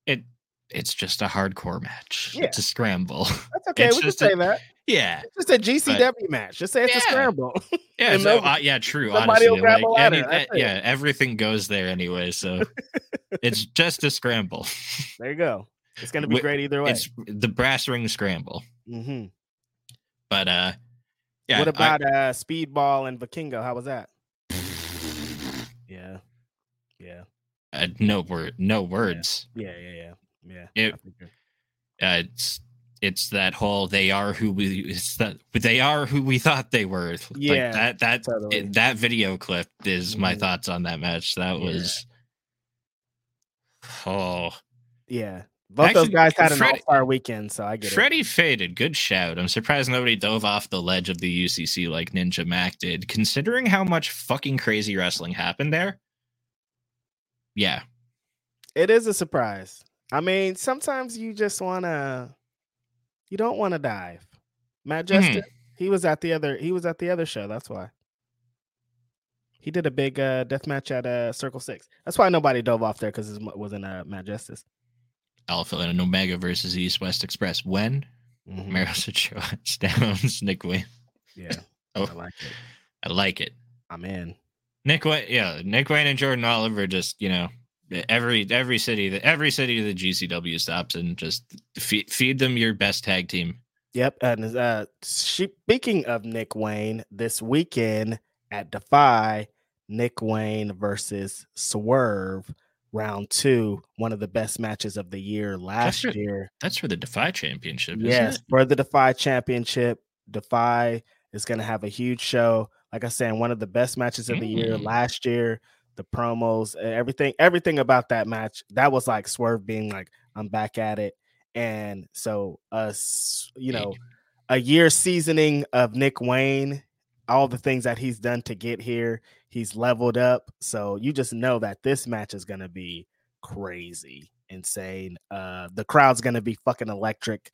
it it's just a hardcore match. Yeah. It's a scramble. That's okay. It's we can say a... that. Yeah, it's just a G C W but, match. Just say it's yeah. a scramble. Yeah, so, uh, yeah, true. Somebody honestly, will grab like, a ladder. Any, that, yeah, everything goes there anyway, so it's just a scramble. There you go. It's gonna be we, great either way. It's the brass ring scramble. Mm-hmm. But uh, yeah. What about I, uh, Speedball and Vikingo? How was that? yeah, yeah. Uh, no word. No words. Yeah, yeah, yeah, yeah. yeah it, uh, it's. It's that whole they are who we it's that they are who we thought they were. Yeah, like that that totally. it, that video clip is my mm-hmm. thoughts on that match. That yeah. was oh yeah. Both Actually, those guys had Freddy, an all-star weekend, so I get Freddy it. Freddy faded. Good shout. I'm surprised nobody dove off the ledge of the U C C like Ninja Mac did, considering how much fucking crazy wrestling happened there. Yeah, it is a surprise. I mean, sometimes you just wanna. You don't want to dive. Matt Justice, mm-hmm. he was at the other he was at the other show, that's why. He did a big uh, death match at uh, Circle Six. That's why nobody dove off there because it wasn't uh, Matt Justice. Alpha and Omega versus East West Express. When? Mm-hmm. Meryl Sitchow Downs, Nick Wayne. Yeah, oh, I like it. I like it. I'm in. Nick Wayne, yeah, Nick Wayne and Jordan Oliver just, you know, Every every city that every city the G C W stops and just feed, feed them your best tag team. Yep, and uh, speaking of Nick Wayne, this weekend at Defy, Nick Wayne versus Swerve, round two, one of the best matches of the year last that's for, year. That's for the Defy Championship. Yes, isn't it? For the Defy Championship. Defy is going to have a huge show. Like I said, one of the best matches of mm. the year last year. The promos, everything, everything about that match, that was like Swerve being like, I'm back at it. And so, us, you know, a year seasoning of Nick Wayne, all the things that he's done to get here, he's leveled up. So you just know that this match is going to be crazy, insane. Uh, the crowd's going to be fucking electric.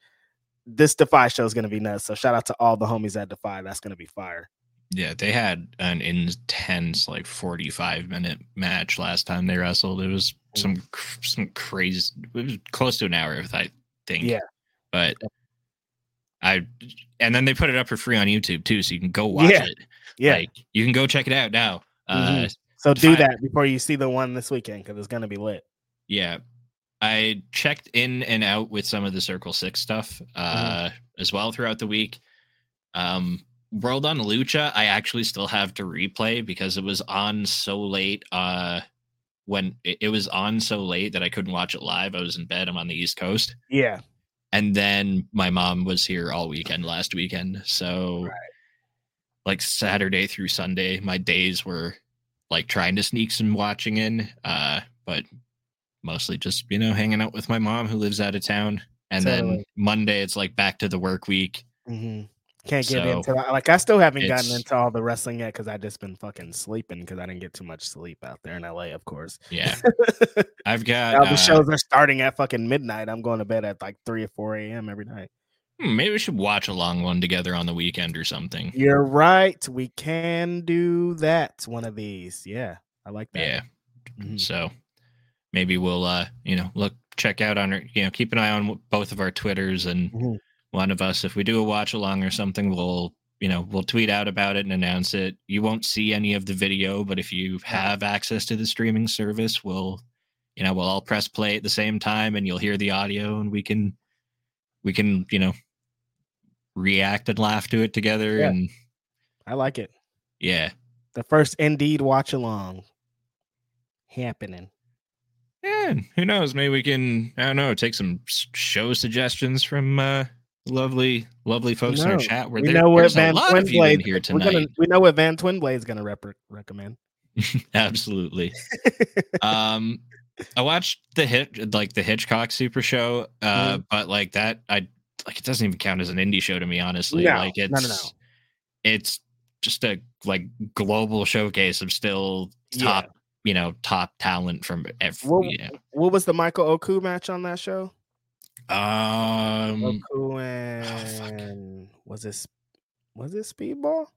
This Defy show is going to be nuts. So shout out to all the homies at Defy. That's going to be fire. Yeah, they had an intense like forty-five minute match last time they wrestled. It was some some crazy. It was close to an hour, if I think. Yeah, but I and then they put it up for free on YouTube too, so you can go watch yeah. it. Yeah, like, you can go check it out now. Mm-hmm. Uh, so do that before you see the one this weekend because it's gonna be lit. Yeah, I checked in and out with some of the Circle Six stuff uh, mm-hmm. as well throughout the week. Um, World on Lucha, I actually still have to replay because it was on so late. Uh, when it, it was on so late that I couldn't watch it live. I was in bed. I'm on the East Coast. Yeah. And then my mom was here all weekend last weekend. So right. like Saturday through Sunday, my days were like trying to sneak some watching in, uh, but mostly just, you know, hanging out with my mom who lives out of town. And totally. Then Monday, it's like back to the work week. Mm-hmm. Can't get so, into like I still haven't gotten into all the wrestling yet because I just been fucking sleeping because I didn't get too much sleep out there in L A, of course. Yeah, I've got all the uh, shows are starting at fucking midnight. I'm going to bed at like three or four a m every night. Maybe we should watch a long one together on the weekend or something. You're right. We can do that one of these. Yeah, I like that. Yeah. Mm-hmm. So maybe we'll uh you know look check out on our you know keep an eye on both of our Twitters and. Mm-hmm. One of us, if we do a watch along or something, we'll, you know, we'll tweet out about it and announce it. You won't see any of the video, but if you have access to the streaming service, we'll, you know, we'll all press play at the same time and you'll hear the audio and we can, we can, you know, react and laugh to it together. Yeah. And I like it. Yeah. The first Indeed watch along happening. Yeah. Who knows? Maybe we can, I don't know, take some show suggestions from, uh, Lovely, lovely folks in our chat. We're we there. Know what Van Twinblade here tonight. Gonna, we know what Van Twinblade is going to rep- recommend. Absolutely. um, I watched the hit like the Hitchcock Super Show, uh, mm. but like that, I like it doesn't even count as an indie show to me, honestly. No, like it's no, no, no. it's just a like global showcase of still top, yeah. you know, top talent from every. What, you know. What was the Michael Oku match on that show? Um, Oku and oh, was this was it Speedball?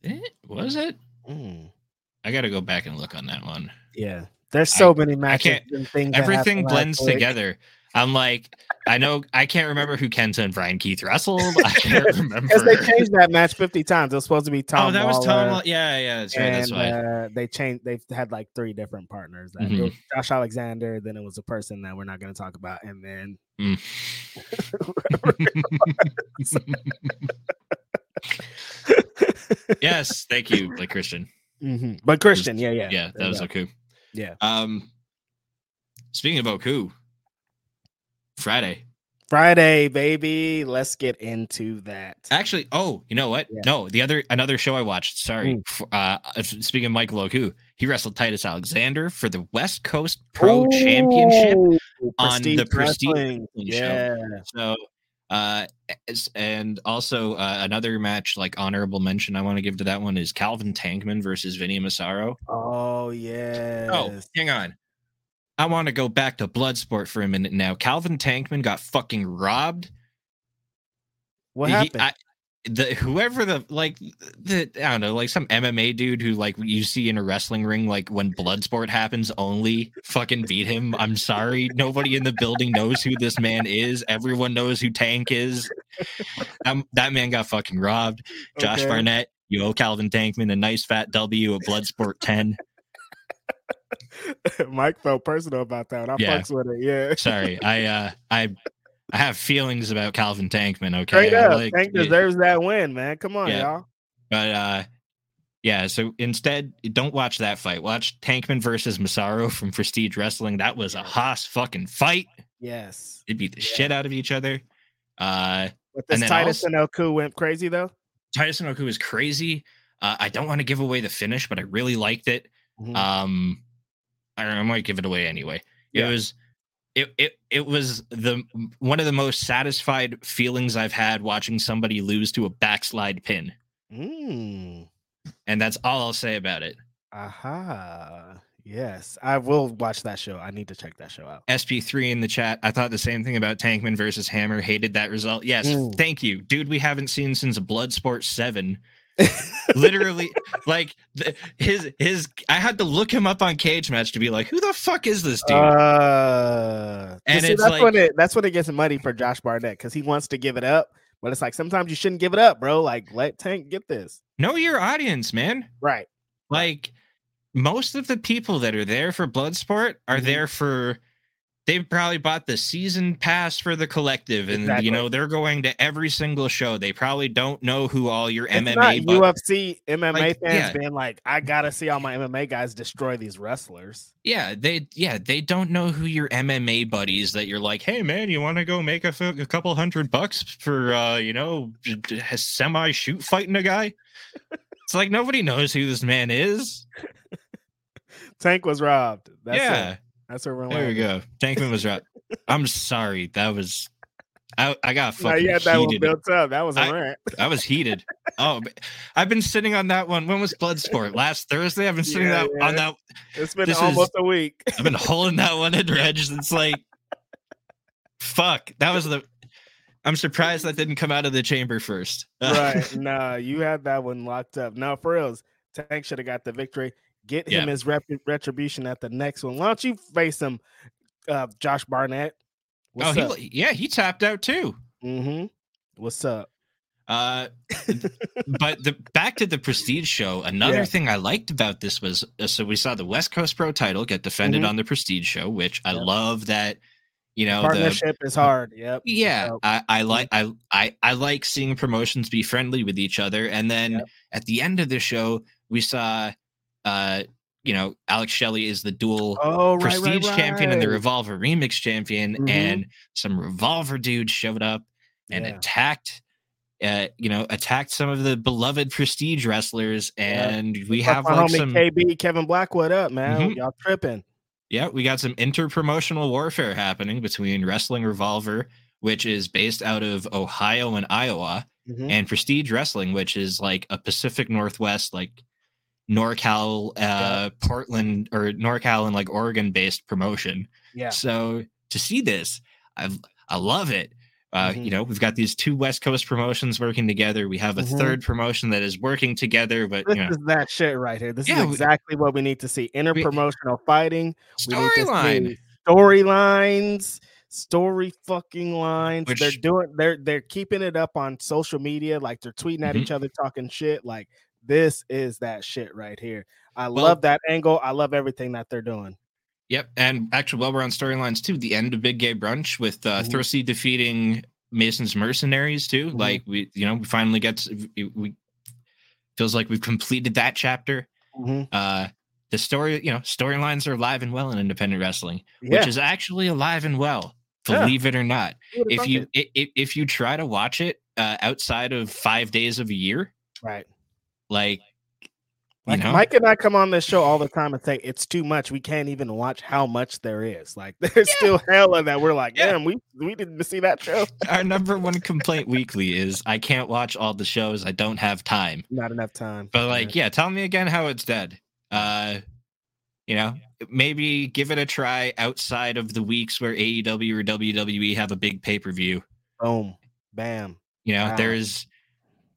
It was it. Mm. I got to go back and look on that one. Yeah, there's so I, many matches. And things everything blends together. I'm like, I know I can't remember who Kenta and Brian Keith wrestled. I can't remember because they changed that match fifty times. It was supposed to be Tom. Oh, that Waller, was Tom. Yeah, yeah, that's right. And, that's why uh, they changed. They've had like three different partners. Like, mm-hmm. It was Josh Alexander. Then it was a person that we're not going to talk about, and then. Mm. Yes, thank you, like Christian. Mm-hmm. But Christian, was, yeah, yeah, yeah, that was Oku. Yeah. Um, speaking of Oku. Friday. Friday, baby. Let's get into that. Actually, oh, you know what? Yeah. No, the other another show I watched. Sorry. Mm. Uh, speaking of Michael Oku, he wrestled Titus Alexander for the West Coast Pro oh, Championship on the Prestige Wrestling yeah. show. So, uh, and also uh, another match, like honorable mention I want to give to that one is Calvin Tankman versus Vinny Massaro. Oh, yeah. Oh, hang on. I want to go back to Bloodsport for a minute now. Calvin Tankman got fucking robbed. What he, happened? I, the whoever the like the I don't know like some M M A dude who like you see in a wrestling ring like when Bloodsport happens only fucking beat him. I'm sorry, nobody in the building knows who this man is. Everyone knows who Tank is. Um, that man got fucking robbed. Josh okay. Barnett, you owe Calvin Tankman a nice fat W at Bloodsport ten. Mike felt personal about that. I yeah. fucks with it. Yeah. Sorry. I uh I I have feelings about Calvin Tankman, okay? Up. Like, Tank deserves it, that win, man. Come on, yeah. y'all. But uh yeah, so instead don't watch that fight. Watch Tankman versus Massaro from Prestige Wrestling. That was a Haas fucking fight. Yes. It beat the yeah. shit out of each other. Uh but this and Titus also, and Oku went crazy though. Titus and Oku was crazy. Uh, I don't want to give away the finish, but I really liked it. Mm-hmm. Um I might give it away anyway. It yeah. was, it it it was the one of the most satisfied feelings I've had watching somebody lose to a backslide pin, mm. and that's all I'll say about it. Aha! Uh-huh. Yes, I will watch that show. I need to check that show out. S P three in the chat. I thought the same thing about Tankman versus Hammer. Hated that result. Yes, mm. thank you, dude. We haven't seen since Bloodsport seven. Literally, like the, his his. I had to look him up on Cage Match to be like, who the fuck is this dude? Uh, and see, it's that's like when it, that's when it gets muddy for Josh Barnett because he wants to give it up, but it's like sometimes you shouldn't give it up, bro. Like let Tank get this. Know your audience, man. Right. Like most of the people that are there for Bloodsport are mm-hmm. there for they've probably bought the season pass for the collective, and exactly. you know, they're going to every single show. They probably don't know who all your it's M M A U F C M M A like, fans yeah. being like, I gotta see all my M M A guys destroy these wrestlers. Yeah, they yeah they don't know who your M M A buddies that you're like, hey man, you want to go make a, f- a couple hundred bucks for uh you know semi shoot fighting a guy. It's like nobody knows who this man is. Tank was robbed. That's yeah. It. That's where we're There we go. Tankman was right. I'm sorry. That was I, I got fucking no, you had that heated. One built up. That was I, right. I was heated. Oh, I've been sitting on that one. When was Bloodsport? Last Thursday? I've been sitting yeah, that, yeah. on that. It's been this almost is, a week. I've been holding that one in Reg. It's like, fuck. That was the. I'm surprised that didn't come out of the chamber first. Right. Nah, you had that one locked up. No, for reals. Tank should have got the victory. Get him yeah. his rep- retribution at the next one. Why don't you face him, uh, Josh Barnett? What's oh, he, yeah, he tapped out too. Mm-hmm. What's up? Uh, but the back to the Prestige show. Another yeah. thing I liked about this was uh, so we saw the West Coast Pro title get defended mm-hmm. on the Prestige show, which I yeah. love that. You know, partnership the, is hard. Yep. Yeah, so, I, I like I, I I like seeing promotions be friendly with each other, and then yep. at the end of the show, we saw. Uh, you know, Alex Shelley is the dual oh, right, Prestige right, right. champion and the Revolver Remix champion, mm-hmm. and some Revolver dudes showed up and yeah. attacked, uh, you know, attacked some of the beloved Prestige wrestlers, and yeah. we That's have like some K B Kevin Blackwood up, man. Mm-hmm. Y'all tripping? Yeah, we got some interpromotional warfare happening between Wrestling Revolver, which is based out of Ohio and Iowa, mm-hmm. and Prestige Wrestling, which is like a Pacific Northwest, like. NorCal, uh, yeah. Portland or NorCal and like Oregon based promotion. Yeah. So to see this, I I love it. Uh, mm-hmm. You know, we've got these two West Coast promotions working together. We have a mm-hmm. third promotion that is working together. But this you know. is that shit right here. This yeah, is exactly we, what we need to see: interpromotional fighting, storyline, storylines, story fucking lines. Which, they're doing. They're they're keeping it up on social media. Like they're tweeting at mm-hmm. each other, talking shit. Like. This is that shit right here. I well, love that angle. I love everything that they're doing. Yep. And actually, while we're on storylines, too, the end of Big Gay Brunch with uh, mm-hmm. Thirsty defeating Mason's Mercenaries, too. Mm-hmm. Like, we, you know, we finally get, to, we, we feels like we've completed that chapter. Mm-hmm. Uh, the story, you know, storylines are alive and well in independent wrestling, yeah. which is actually alive and well, believe yeah. it or not. If you, if, if you try to watch it uh, outside of five days of a year, right. Like, like know? Mike and I come on this show all the time and say it's too much. We can't even watch how much there is. Like, there's yeah. still hell in that. We're like, yeah. damn, we we didn't see that show. Our number one complaint weekly is I can't watch all the shows. I don't have time. Not enough time. But like, yeah, yeah tell me again how it's dead. Uh, you know, maybe give it a try outside of the weeks where A E W or W W E have a big pay per view. Boom, bam. You know, wow. there is.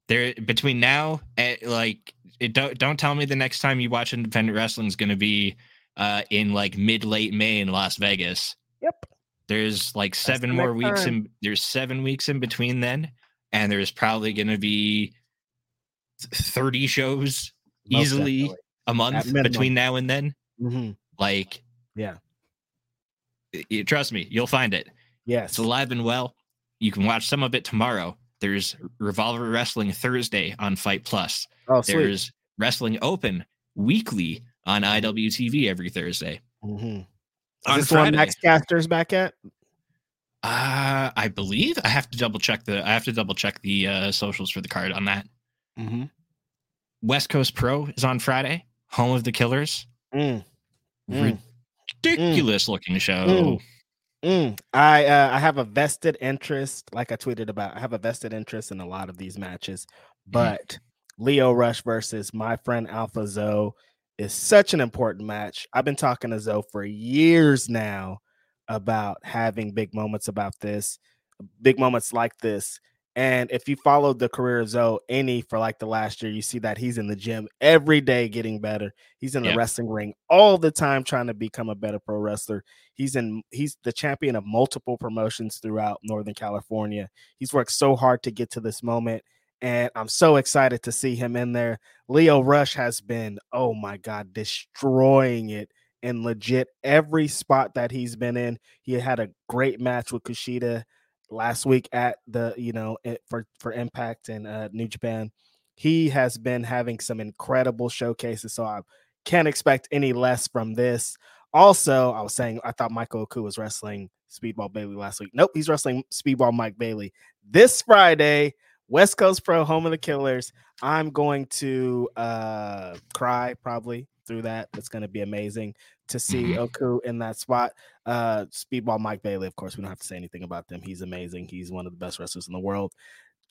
There between now, like it don't don't tell me the next time you watch independent wrestling is going to be uh, in like mid late May in Las Vegas. Yep. There's like seven That's more weeks time. in. There's seven weeks in between then, and there's probably going to be thirty shows Most easily definitely. a month between now and then. Mm-hmm. Like, yeah. It, trust me, you'll find it. Yes, it's alive and well. You can watch some of it tomorrow. There's Revolver Wrestling Thursday on Fight Plus. Oh, sweet. There's Wrestling Open weekly on I W T V every Thursday. Mm-hmm. Is this Friday, one Max Caster's back at? Uh, I believe I have to double check the I have to double check the uh, socials for the card on that. Mm-hmm. West Coast Pro is on Friday, home of the Killers. Mm. Mm. Ridiculous mm. looking show. Mm. Mm, I uh, I have a vested interest, like I tweeted about. I have a vested interest in a lot of these matches, but mm-hmm. Lio Rush versus my friend Alpha Zoe is such an important match. I've been talking to Zoe for years now about having big moments about this, big moments like this. And if you followed the career of Zoe any for like the last year, you see that he's in the gym every day getting better. He's in the yep. wrestling ring all the time trying to become a better pro wrestler. He's in he's the champion of multiple promotions throughout Northern California. He's worked so hard to get to this moment, and I'm so excited to see him in there. Lio Rush has been, oh my God, destroying it in legit every spot that he's been in. He had a great match with Kushida last week at the, you know, for, for Impact and uh, New Japan. He has been having some incredible showcases, so I can't expect any less from this. Also, I was saying I thought Michael Oku was wrestling Speedball Bailey last week. Nope, he's wrestling Speedball Mike Bailey this Friday. West Coast Pro, home of the Killers. I'm going to uh, cry probably through that. It's going to be amazing to see Oku in that spot. Uh, Speedball Mike Bailey, of course, we don't have to say anything about them. He's amazing. He's one of the best wrestlers in the world.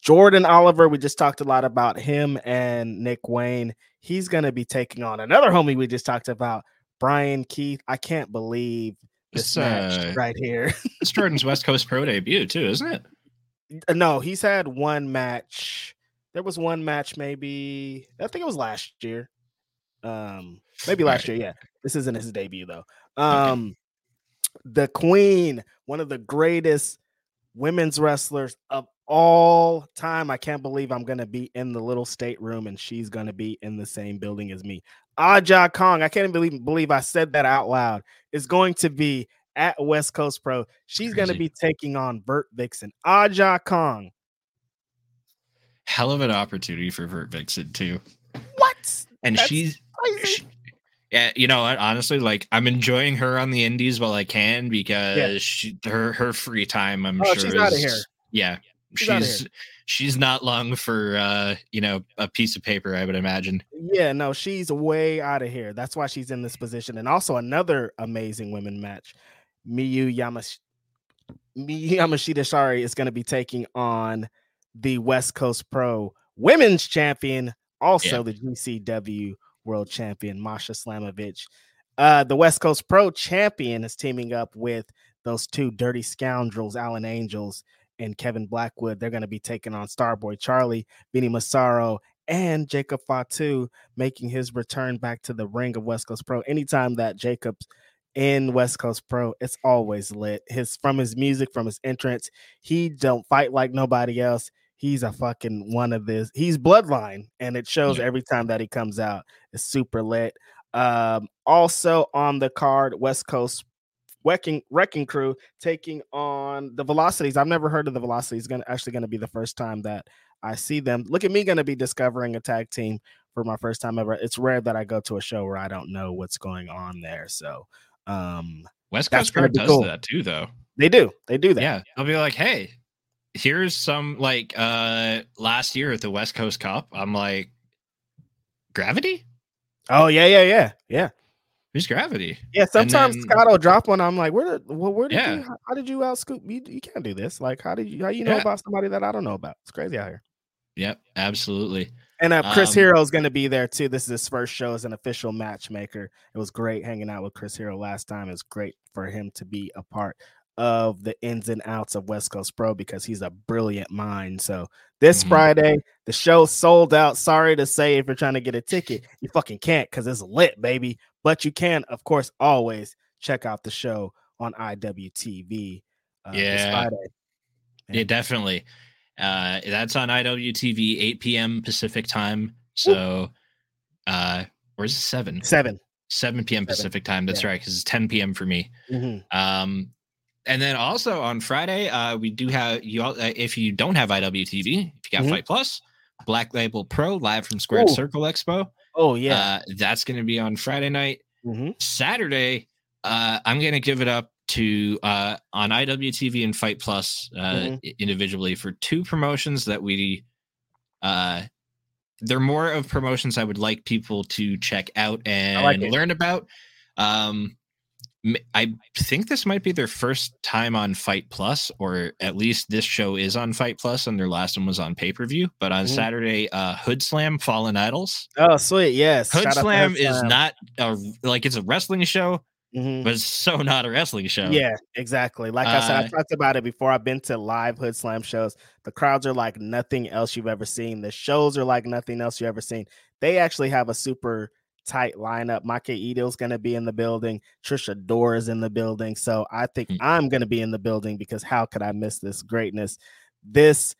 Jordan Oliver, we just talked a lot about him and Nick Wayne. He's going to be taking on another homie we just talked about, Brian Keith. I can't believe this it's, match uh, right here. It's Jordan's West Coast Pro debut too, isn't it? No, he's had one match. There was one match maybe, I think it was last year. Um, maybe last right. year, yeah. This isn't his debut though. Um, okay. The Queen, one of the greatest women's wrestlers of all time. I can't believe I'm going to be in the little stateroom and she's going to be in the same building as me. Aja Kong, I can't even believe, believe I said that out loud, is going to be at West Coast Pro. She's going to be taking on Burt Vixen. Aja Kong. Hell of an opportunity for Burt Vixen, too. What? And That's she's... She, yeah, you know, honestly, like, I'm enjoying her on the indies while I can because yeah. she, her, her free time, I'm oh, sure she's is... out of here. Yeah. She's she's, she's not long for uh you know a piece of paper, I would imagine. Yeah, no, she's way out of here. That's why she's in this position. And also another amazing women match. Miyu Yamash- Miyu Yamashita Shari is going to be taking on the West Coast Pro Women's Champion, also yeah. the G C W World Champion, Masha Slamovich. Uh, the West Coast Pro Champion is teaming up with those two dirty scoundrels, Allen Angels and Kevin Blackwood. They're going to be taking on Starboy Charlie, Vinny Massaro, and Jacob Fatu, making his return back to the ring of West Coast Pro. Anytime that Jacob's in West Coast Pro, it's always lit. His from his music, from his entrance, he don't fight like nobody else. He's a fucking one of this. He's bloodline, and it shows yeah. every time that he comes out. It's super lit. Um, also on the card, West Coast Wrecking, Wrecking Crew taking on the Velocities. I've never heard of the Velocities. It's gonna, actually going to be the first time that I see them. Look at me, going to be discovering a tag team for my first time ever. It's rare that I go to a show where I don't know what's going on there. So um, West Coast Pro does cool. that too, though. They do. They do that. Yeah, I'll be like, hey, here's some like uh, last year at the West Coast Cup. I'm like, Gravity? Oh yeah, yeah, yeah, yeah. Who's Gravity? Yeah, sometimes then, Scott will drop one. I'm like, where did, well, where did yeah. you, how, how did you out scoop? You, you can't do this. Like, how did you, how you know yeah. about somebody that I don't know about? It's crazy out here. Yep, absolutely. And uh, Chris um, Hero is going to be there too. This is his first show as an official matchmaker. It was great hanging out with Chris Hero last time. It was great for him to be a part of the ins and outs of West Coast Pro because he's a brilliant mind. So this mm-hmm. Friday, the show sold out. Sorry to say, if you're trying to get a ticket, you fucking can't because it's lit, baby. But you can, of course, always check out the show on I W T V. Uh, yeah, yeah, definitely. Uh, that's on I W T V, eight p.m. Pacific time. So, uh, or is it seven? Seven. seven p.m. Pacific time. That's yeah. right, because it's ten p.m. for me. Mm-hmm. Um, and then also on Friday, uh, we do have, you. All, uh, if you don't have I W T V, if you got mm-hmm. Fight Plus, Black Label Pro, live from Squared Ooh. Circle Expo. Oh, yeah. Uh, that's going to be on Friday night. Mm-hmm. Saturday, uh, I'm going to give it up to uh, on I W T V and Fight Plus uh, mm-hmm. individually for two promotions that we... Uh, they're more of promotions I would like people to check out and like learn about. Um, I think this might be their first time on Fight Plus, or at least this show is on Fight Plus, and their last one was on pay-per-view. But on mm-hmm. Saturday, uh, Hood Slam, Fallen Idols. Oh, sweet, yes. Hood Shout Slam Hood is Slam. Not, a, like, it's a wrestling show, mm-hmm. but it's so not a wrestling show. Yeah, exactly. Like uh, I said, I talked about it before. I've been to live Hood Slam shows. The crowds are like nothing else you've ever seen. The shows are like nothing else you've ever seen. They actually have a super... tight lineup. Mike Edel's going to be in the building. Trish Adora is in the building. So I think mm-hmm. I'm going to be in the building because how could I miss this greatness this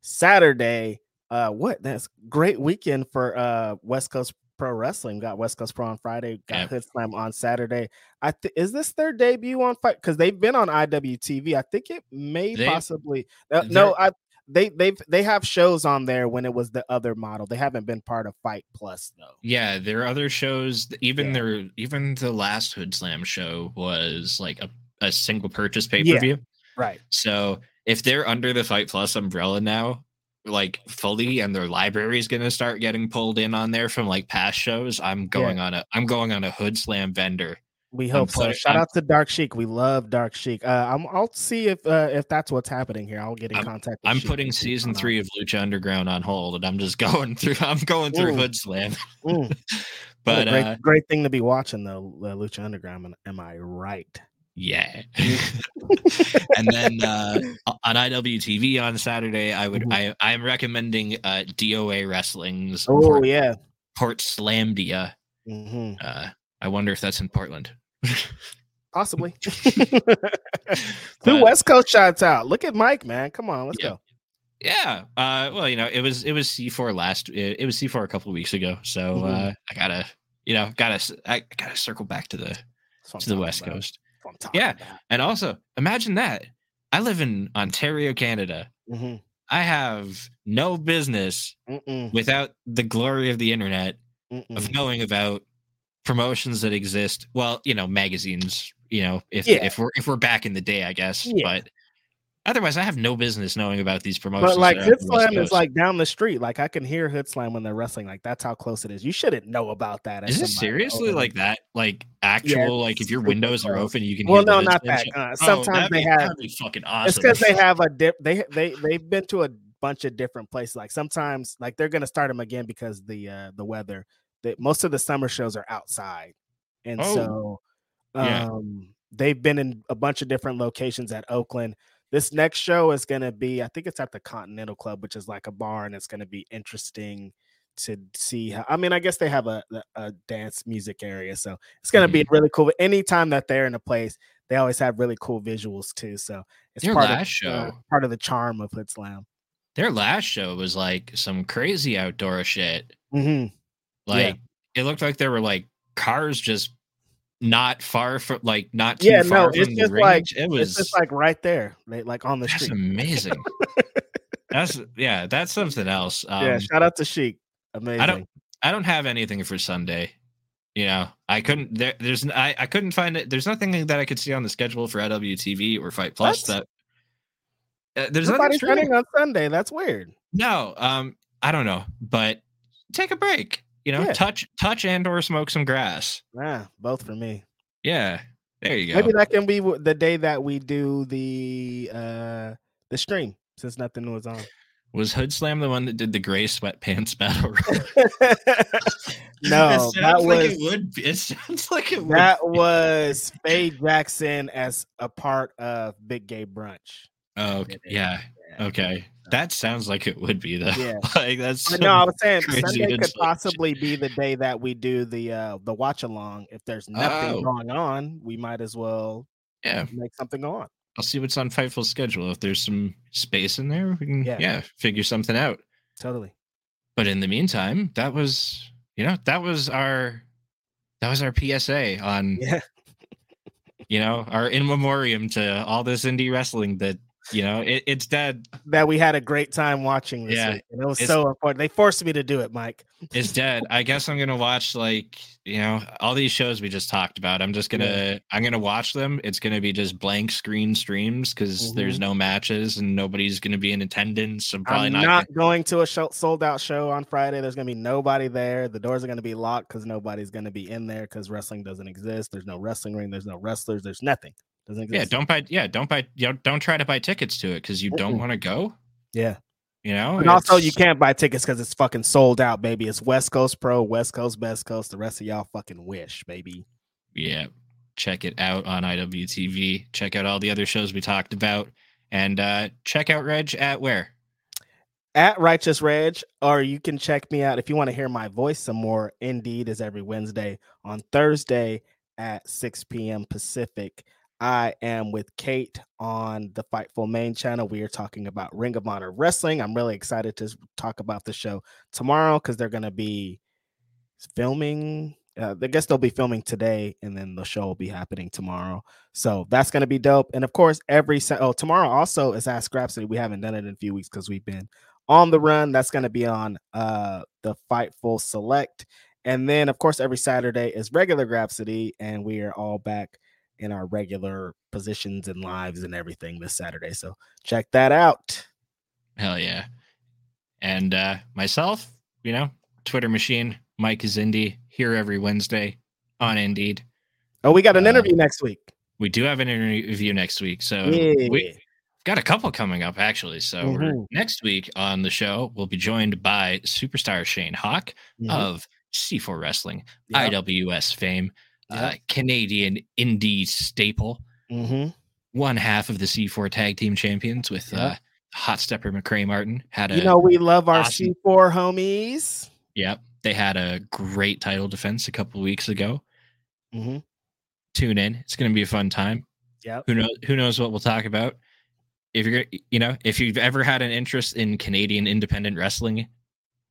Saturday? Uh, what? That's great weekend for uh West Coast Pro Wrestling. Got West Coast Pro on Friday. Got yeah. Hood Slam on Saturday. I th- is this their debut on Fight? Because they've been on I W T V. I think it may they, possibly. Uh, no, I they they they have shows on there when it was the other model. They haven't been part of Fight Plus though. Yeah, their other shows. Even yeah. their even the last Hood Slam show was like a, a single purchase pay per view. Yeah. Right. So if they're under the Fight Plus umbrella now, like fully, and their library is going to start getting pulled in on there from like past shows, I'm going yeah. on a I'm going on a Hood Slam vendor. We hope so. Push, Shout I'm, out to Dark Sheik. We love Dark Sheik. Uh, I'm, I'll see if uh, if that's what's happening here. I'll get in I'm, contact. With I'm Sheik putting season three of Lucha Underground on hold, and I'm just going through. I'm going through Ooh. Hood Slam. But great, uh, great thing to be watching though, uh, Lucha Underground. Am, am I right? Yeah. And then uh on I W T V on Saturday, I would I I'm recommending uh D O A Wrestling's oh Port, yeah Port Slamdia. Mm-hmm. Uh I wonder if that's in Portland. Possibly. The West Coast shouts out. Look at Mike, man. Come on, let's yeah. go. Yeah. Uh well, you know, it was it was C four last it, it was C four a couple of weeks ago. So mm-hmm. uh I gotta you know gotta I gotta circle back to the to the West about. Coast. Yeah, about. And also imagine that I live in Ontario, Canada. Mm-hmm. I have no business Mm-mm. without the glory of the internet Mm-mm. of knowing about promotions that exist. Well, you know, magazines. You know, if yeah. if we're if we're back in the day, I guess. Yeah. But otherwise, I have no business knowing about these promotions. But like Hood Slam is like down the street. Like I can hear Hood Slam when they're wrestling. Like that's how close it is. You shouldn't know about that. Is it seriously like that? Like actual? Yeah, like if your windows close. Are open, you can. Well, hear no, not that. Uh, sometimes oh, that'd be, they have. That'd be fucking awesome. It's because they have a dip. They they they've been to a bunch of different places. Like sometimes, like they're gonna start them again because the uh, the weather. That most of the summer shows are outside, and oh. so um, yeah. they've been in a bunch of different locations at Oakland. This next show is going to be, I think it's at the Continental Club, which is like a bar, and it's going to be interesting to see how, I mean, I guess they have a, a dance music area, so it's going to be really cool. Anytime that they're in a place, they always have really cool visuals too. So it's their part last of, show. Uh, part of the charm of Hood Slam. Their last show was like some crazy outdoor shit. Mm-hmm. Like yeah. it looked like there were like cars just not far from like not too yeah, far no, from it's the just range. Like, it was it's just like right there, like on the that's street. That's amazing. that's yeah, that's something else. Um, yeah, shout out to Sheik. Amazing. I don't I don't have anything for Sunday. You know, I couldn't there, there's I, I couldn't find it. There's nothing that I could see on the schedule for I W T V or Fight Plus that's, that uh, there's nobody's running on Sunday. That's weird. No, um, I don't know, but take a break. You know, yeah. touch, touch, and or smoke some grass. Yeah, both for me. Yeah, there you go. Maybe that can be the day that we do the uh, the stream since nothing was on. Was Hood Slam the one that did the gray sweatpants battle? No, it sounds that like was, it would be. It sounds like it. That would was Faye Jackson as a part of Big Gay Brunch. Oh, okay. yeah. yeah. Okay. That sounds like it would be though. Yeah. Like that's so no, I was saying Sunday could possibly be the day that we do the uh, the watch along. If there's nothing oh. going on, we might as well yeah make something go on. I'll see what's on Fightful's schedule. If there's some space in there, we can yeah. yeah figure something out. Totally. But in the meantime, that was you know that was our that was our P S A on yeah. you know our in memoriam to all this indie wrestling that. You know, it, it's dead. That we had a great time watching this. Yeah, week, and it was so important. They forced me to do it, Mike. It's dead. I guess I'm gonna watch like you know all these shows we just talked about. I'm just gonna yeah. I'm gonna watch them. It's gonna be just blank screen streams because mm-hmm. there's no matches and nobody's gonna be in attendance. I'm probably I'm not, not gonna... going to a show, sold out show on Friday. There's gonna be nobody there. The doors are gonna be locked because nobody's gonna be in there because wrestling doesn't exist. There's no wrestling ring. There's no wrestlers. There's nothing. Yeah, don't buy. Yeah, don't buy. You know, don't try to buy tickets to it because you mm-hmm. don't want to go. Yeah, you know. And also, you can't buy tickets because it's fucking sold out, baby. It's West Coast Pro, West Coast, West Coast. The rest of y'all fucking wish, baby. Yeah, check it out on I W T V. Check out all the other shows we talked about, and uh, check out Reg at where? At Righteous Reg, or you can check me out if you want to hear my voice some more. Indeed, is every Wednesday on Thursday at six p.m. Pacific. I am with Kate on the Fightful main channel. We are talking about Ring of Honor Wrestling. I'm really excited to talk about the show tomorrow because they're going to be filming. Uh, I guess they'll be filming today, and then the show will be happening tomorrow. So that's going to be dope. And, of course, every se- – oh, tomorrow also is Ask Rhapsody. We haven't done it in a few weeks because we've been on the run. That's going to be on uh, the Fightful Select. And then, of course, every Saturday is regular Rhapsody, and we are all back in our regular positions and lives and everything this Saturday. So check that out. Hell yeah. And uh, myself, you know, Twitter machine, Mike is Indie, here every Wednesday on Indeed. Oh, we got an uh, interview next week. We do have an interview next week. So yeah. We've got a couple coming up, actually. So mm-hmm. next week on the show, we'll be joined by superstar Shane Hawk mm-hmm. of C four Wrestling, yep. I W S fame, yep. uh, Canadian indie staple, mm-hmm. one half of the C four Tag Team Champions with yep. uh, Hot Stepper McCray Martin. Had a you know, we love our awesome, C four homies. Yep. They had a great title defense a couple of weeks ago. Mm-hmm. Tune in. It's going to be a fun time. Yeah. Who knows? Who knows what we'll talk about? If you're, you know, if you've ever had an interest in Canadian independent wrestling,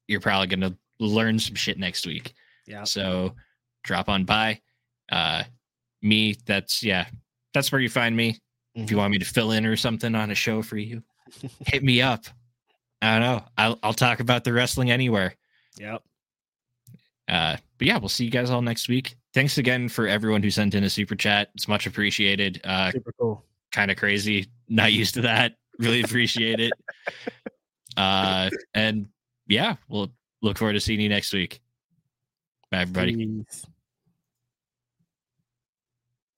you're probably going to learn some shit next week. Yeah. So drop on by. Uh, me. That's yeah. That's where you find me. Mm-hmm. If you want me to fill in or something on a show for you, hit me up. I don't know. I'll I'll talk about the wrestling anywhere. Yep. Uh, but yeah, we'll see you guys all next week. Thanks again for everyone who sent in a super chat. It's much appreciated. Uh, super cool. Kind of crazy. Not used to that. Really appreciate it. Uh, and yeah, we'll look forward to seeing you next week. Bye, everybody. Jeez.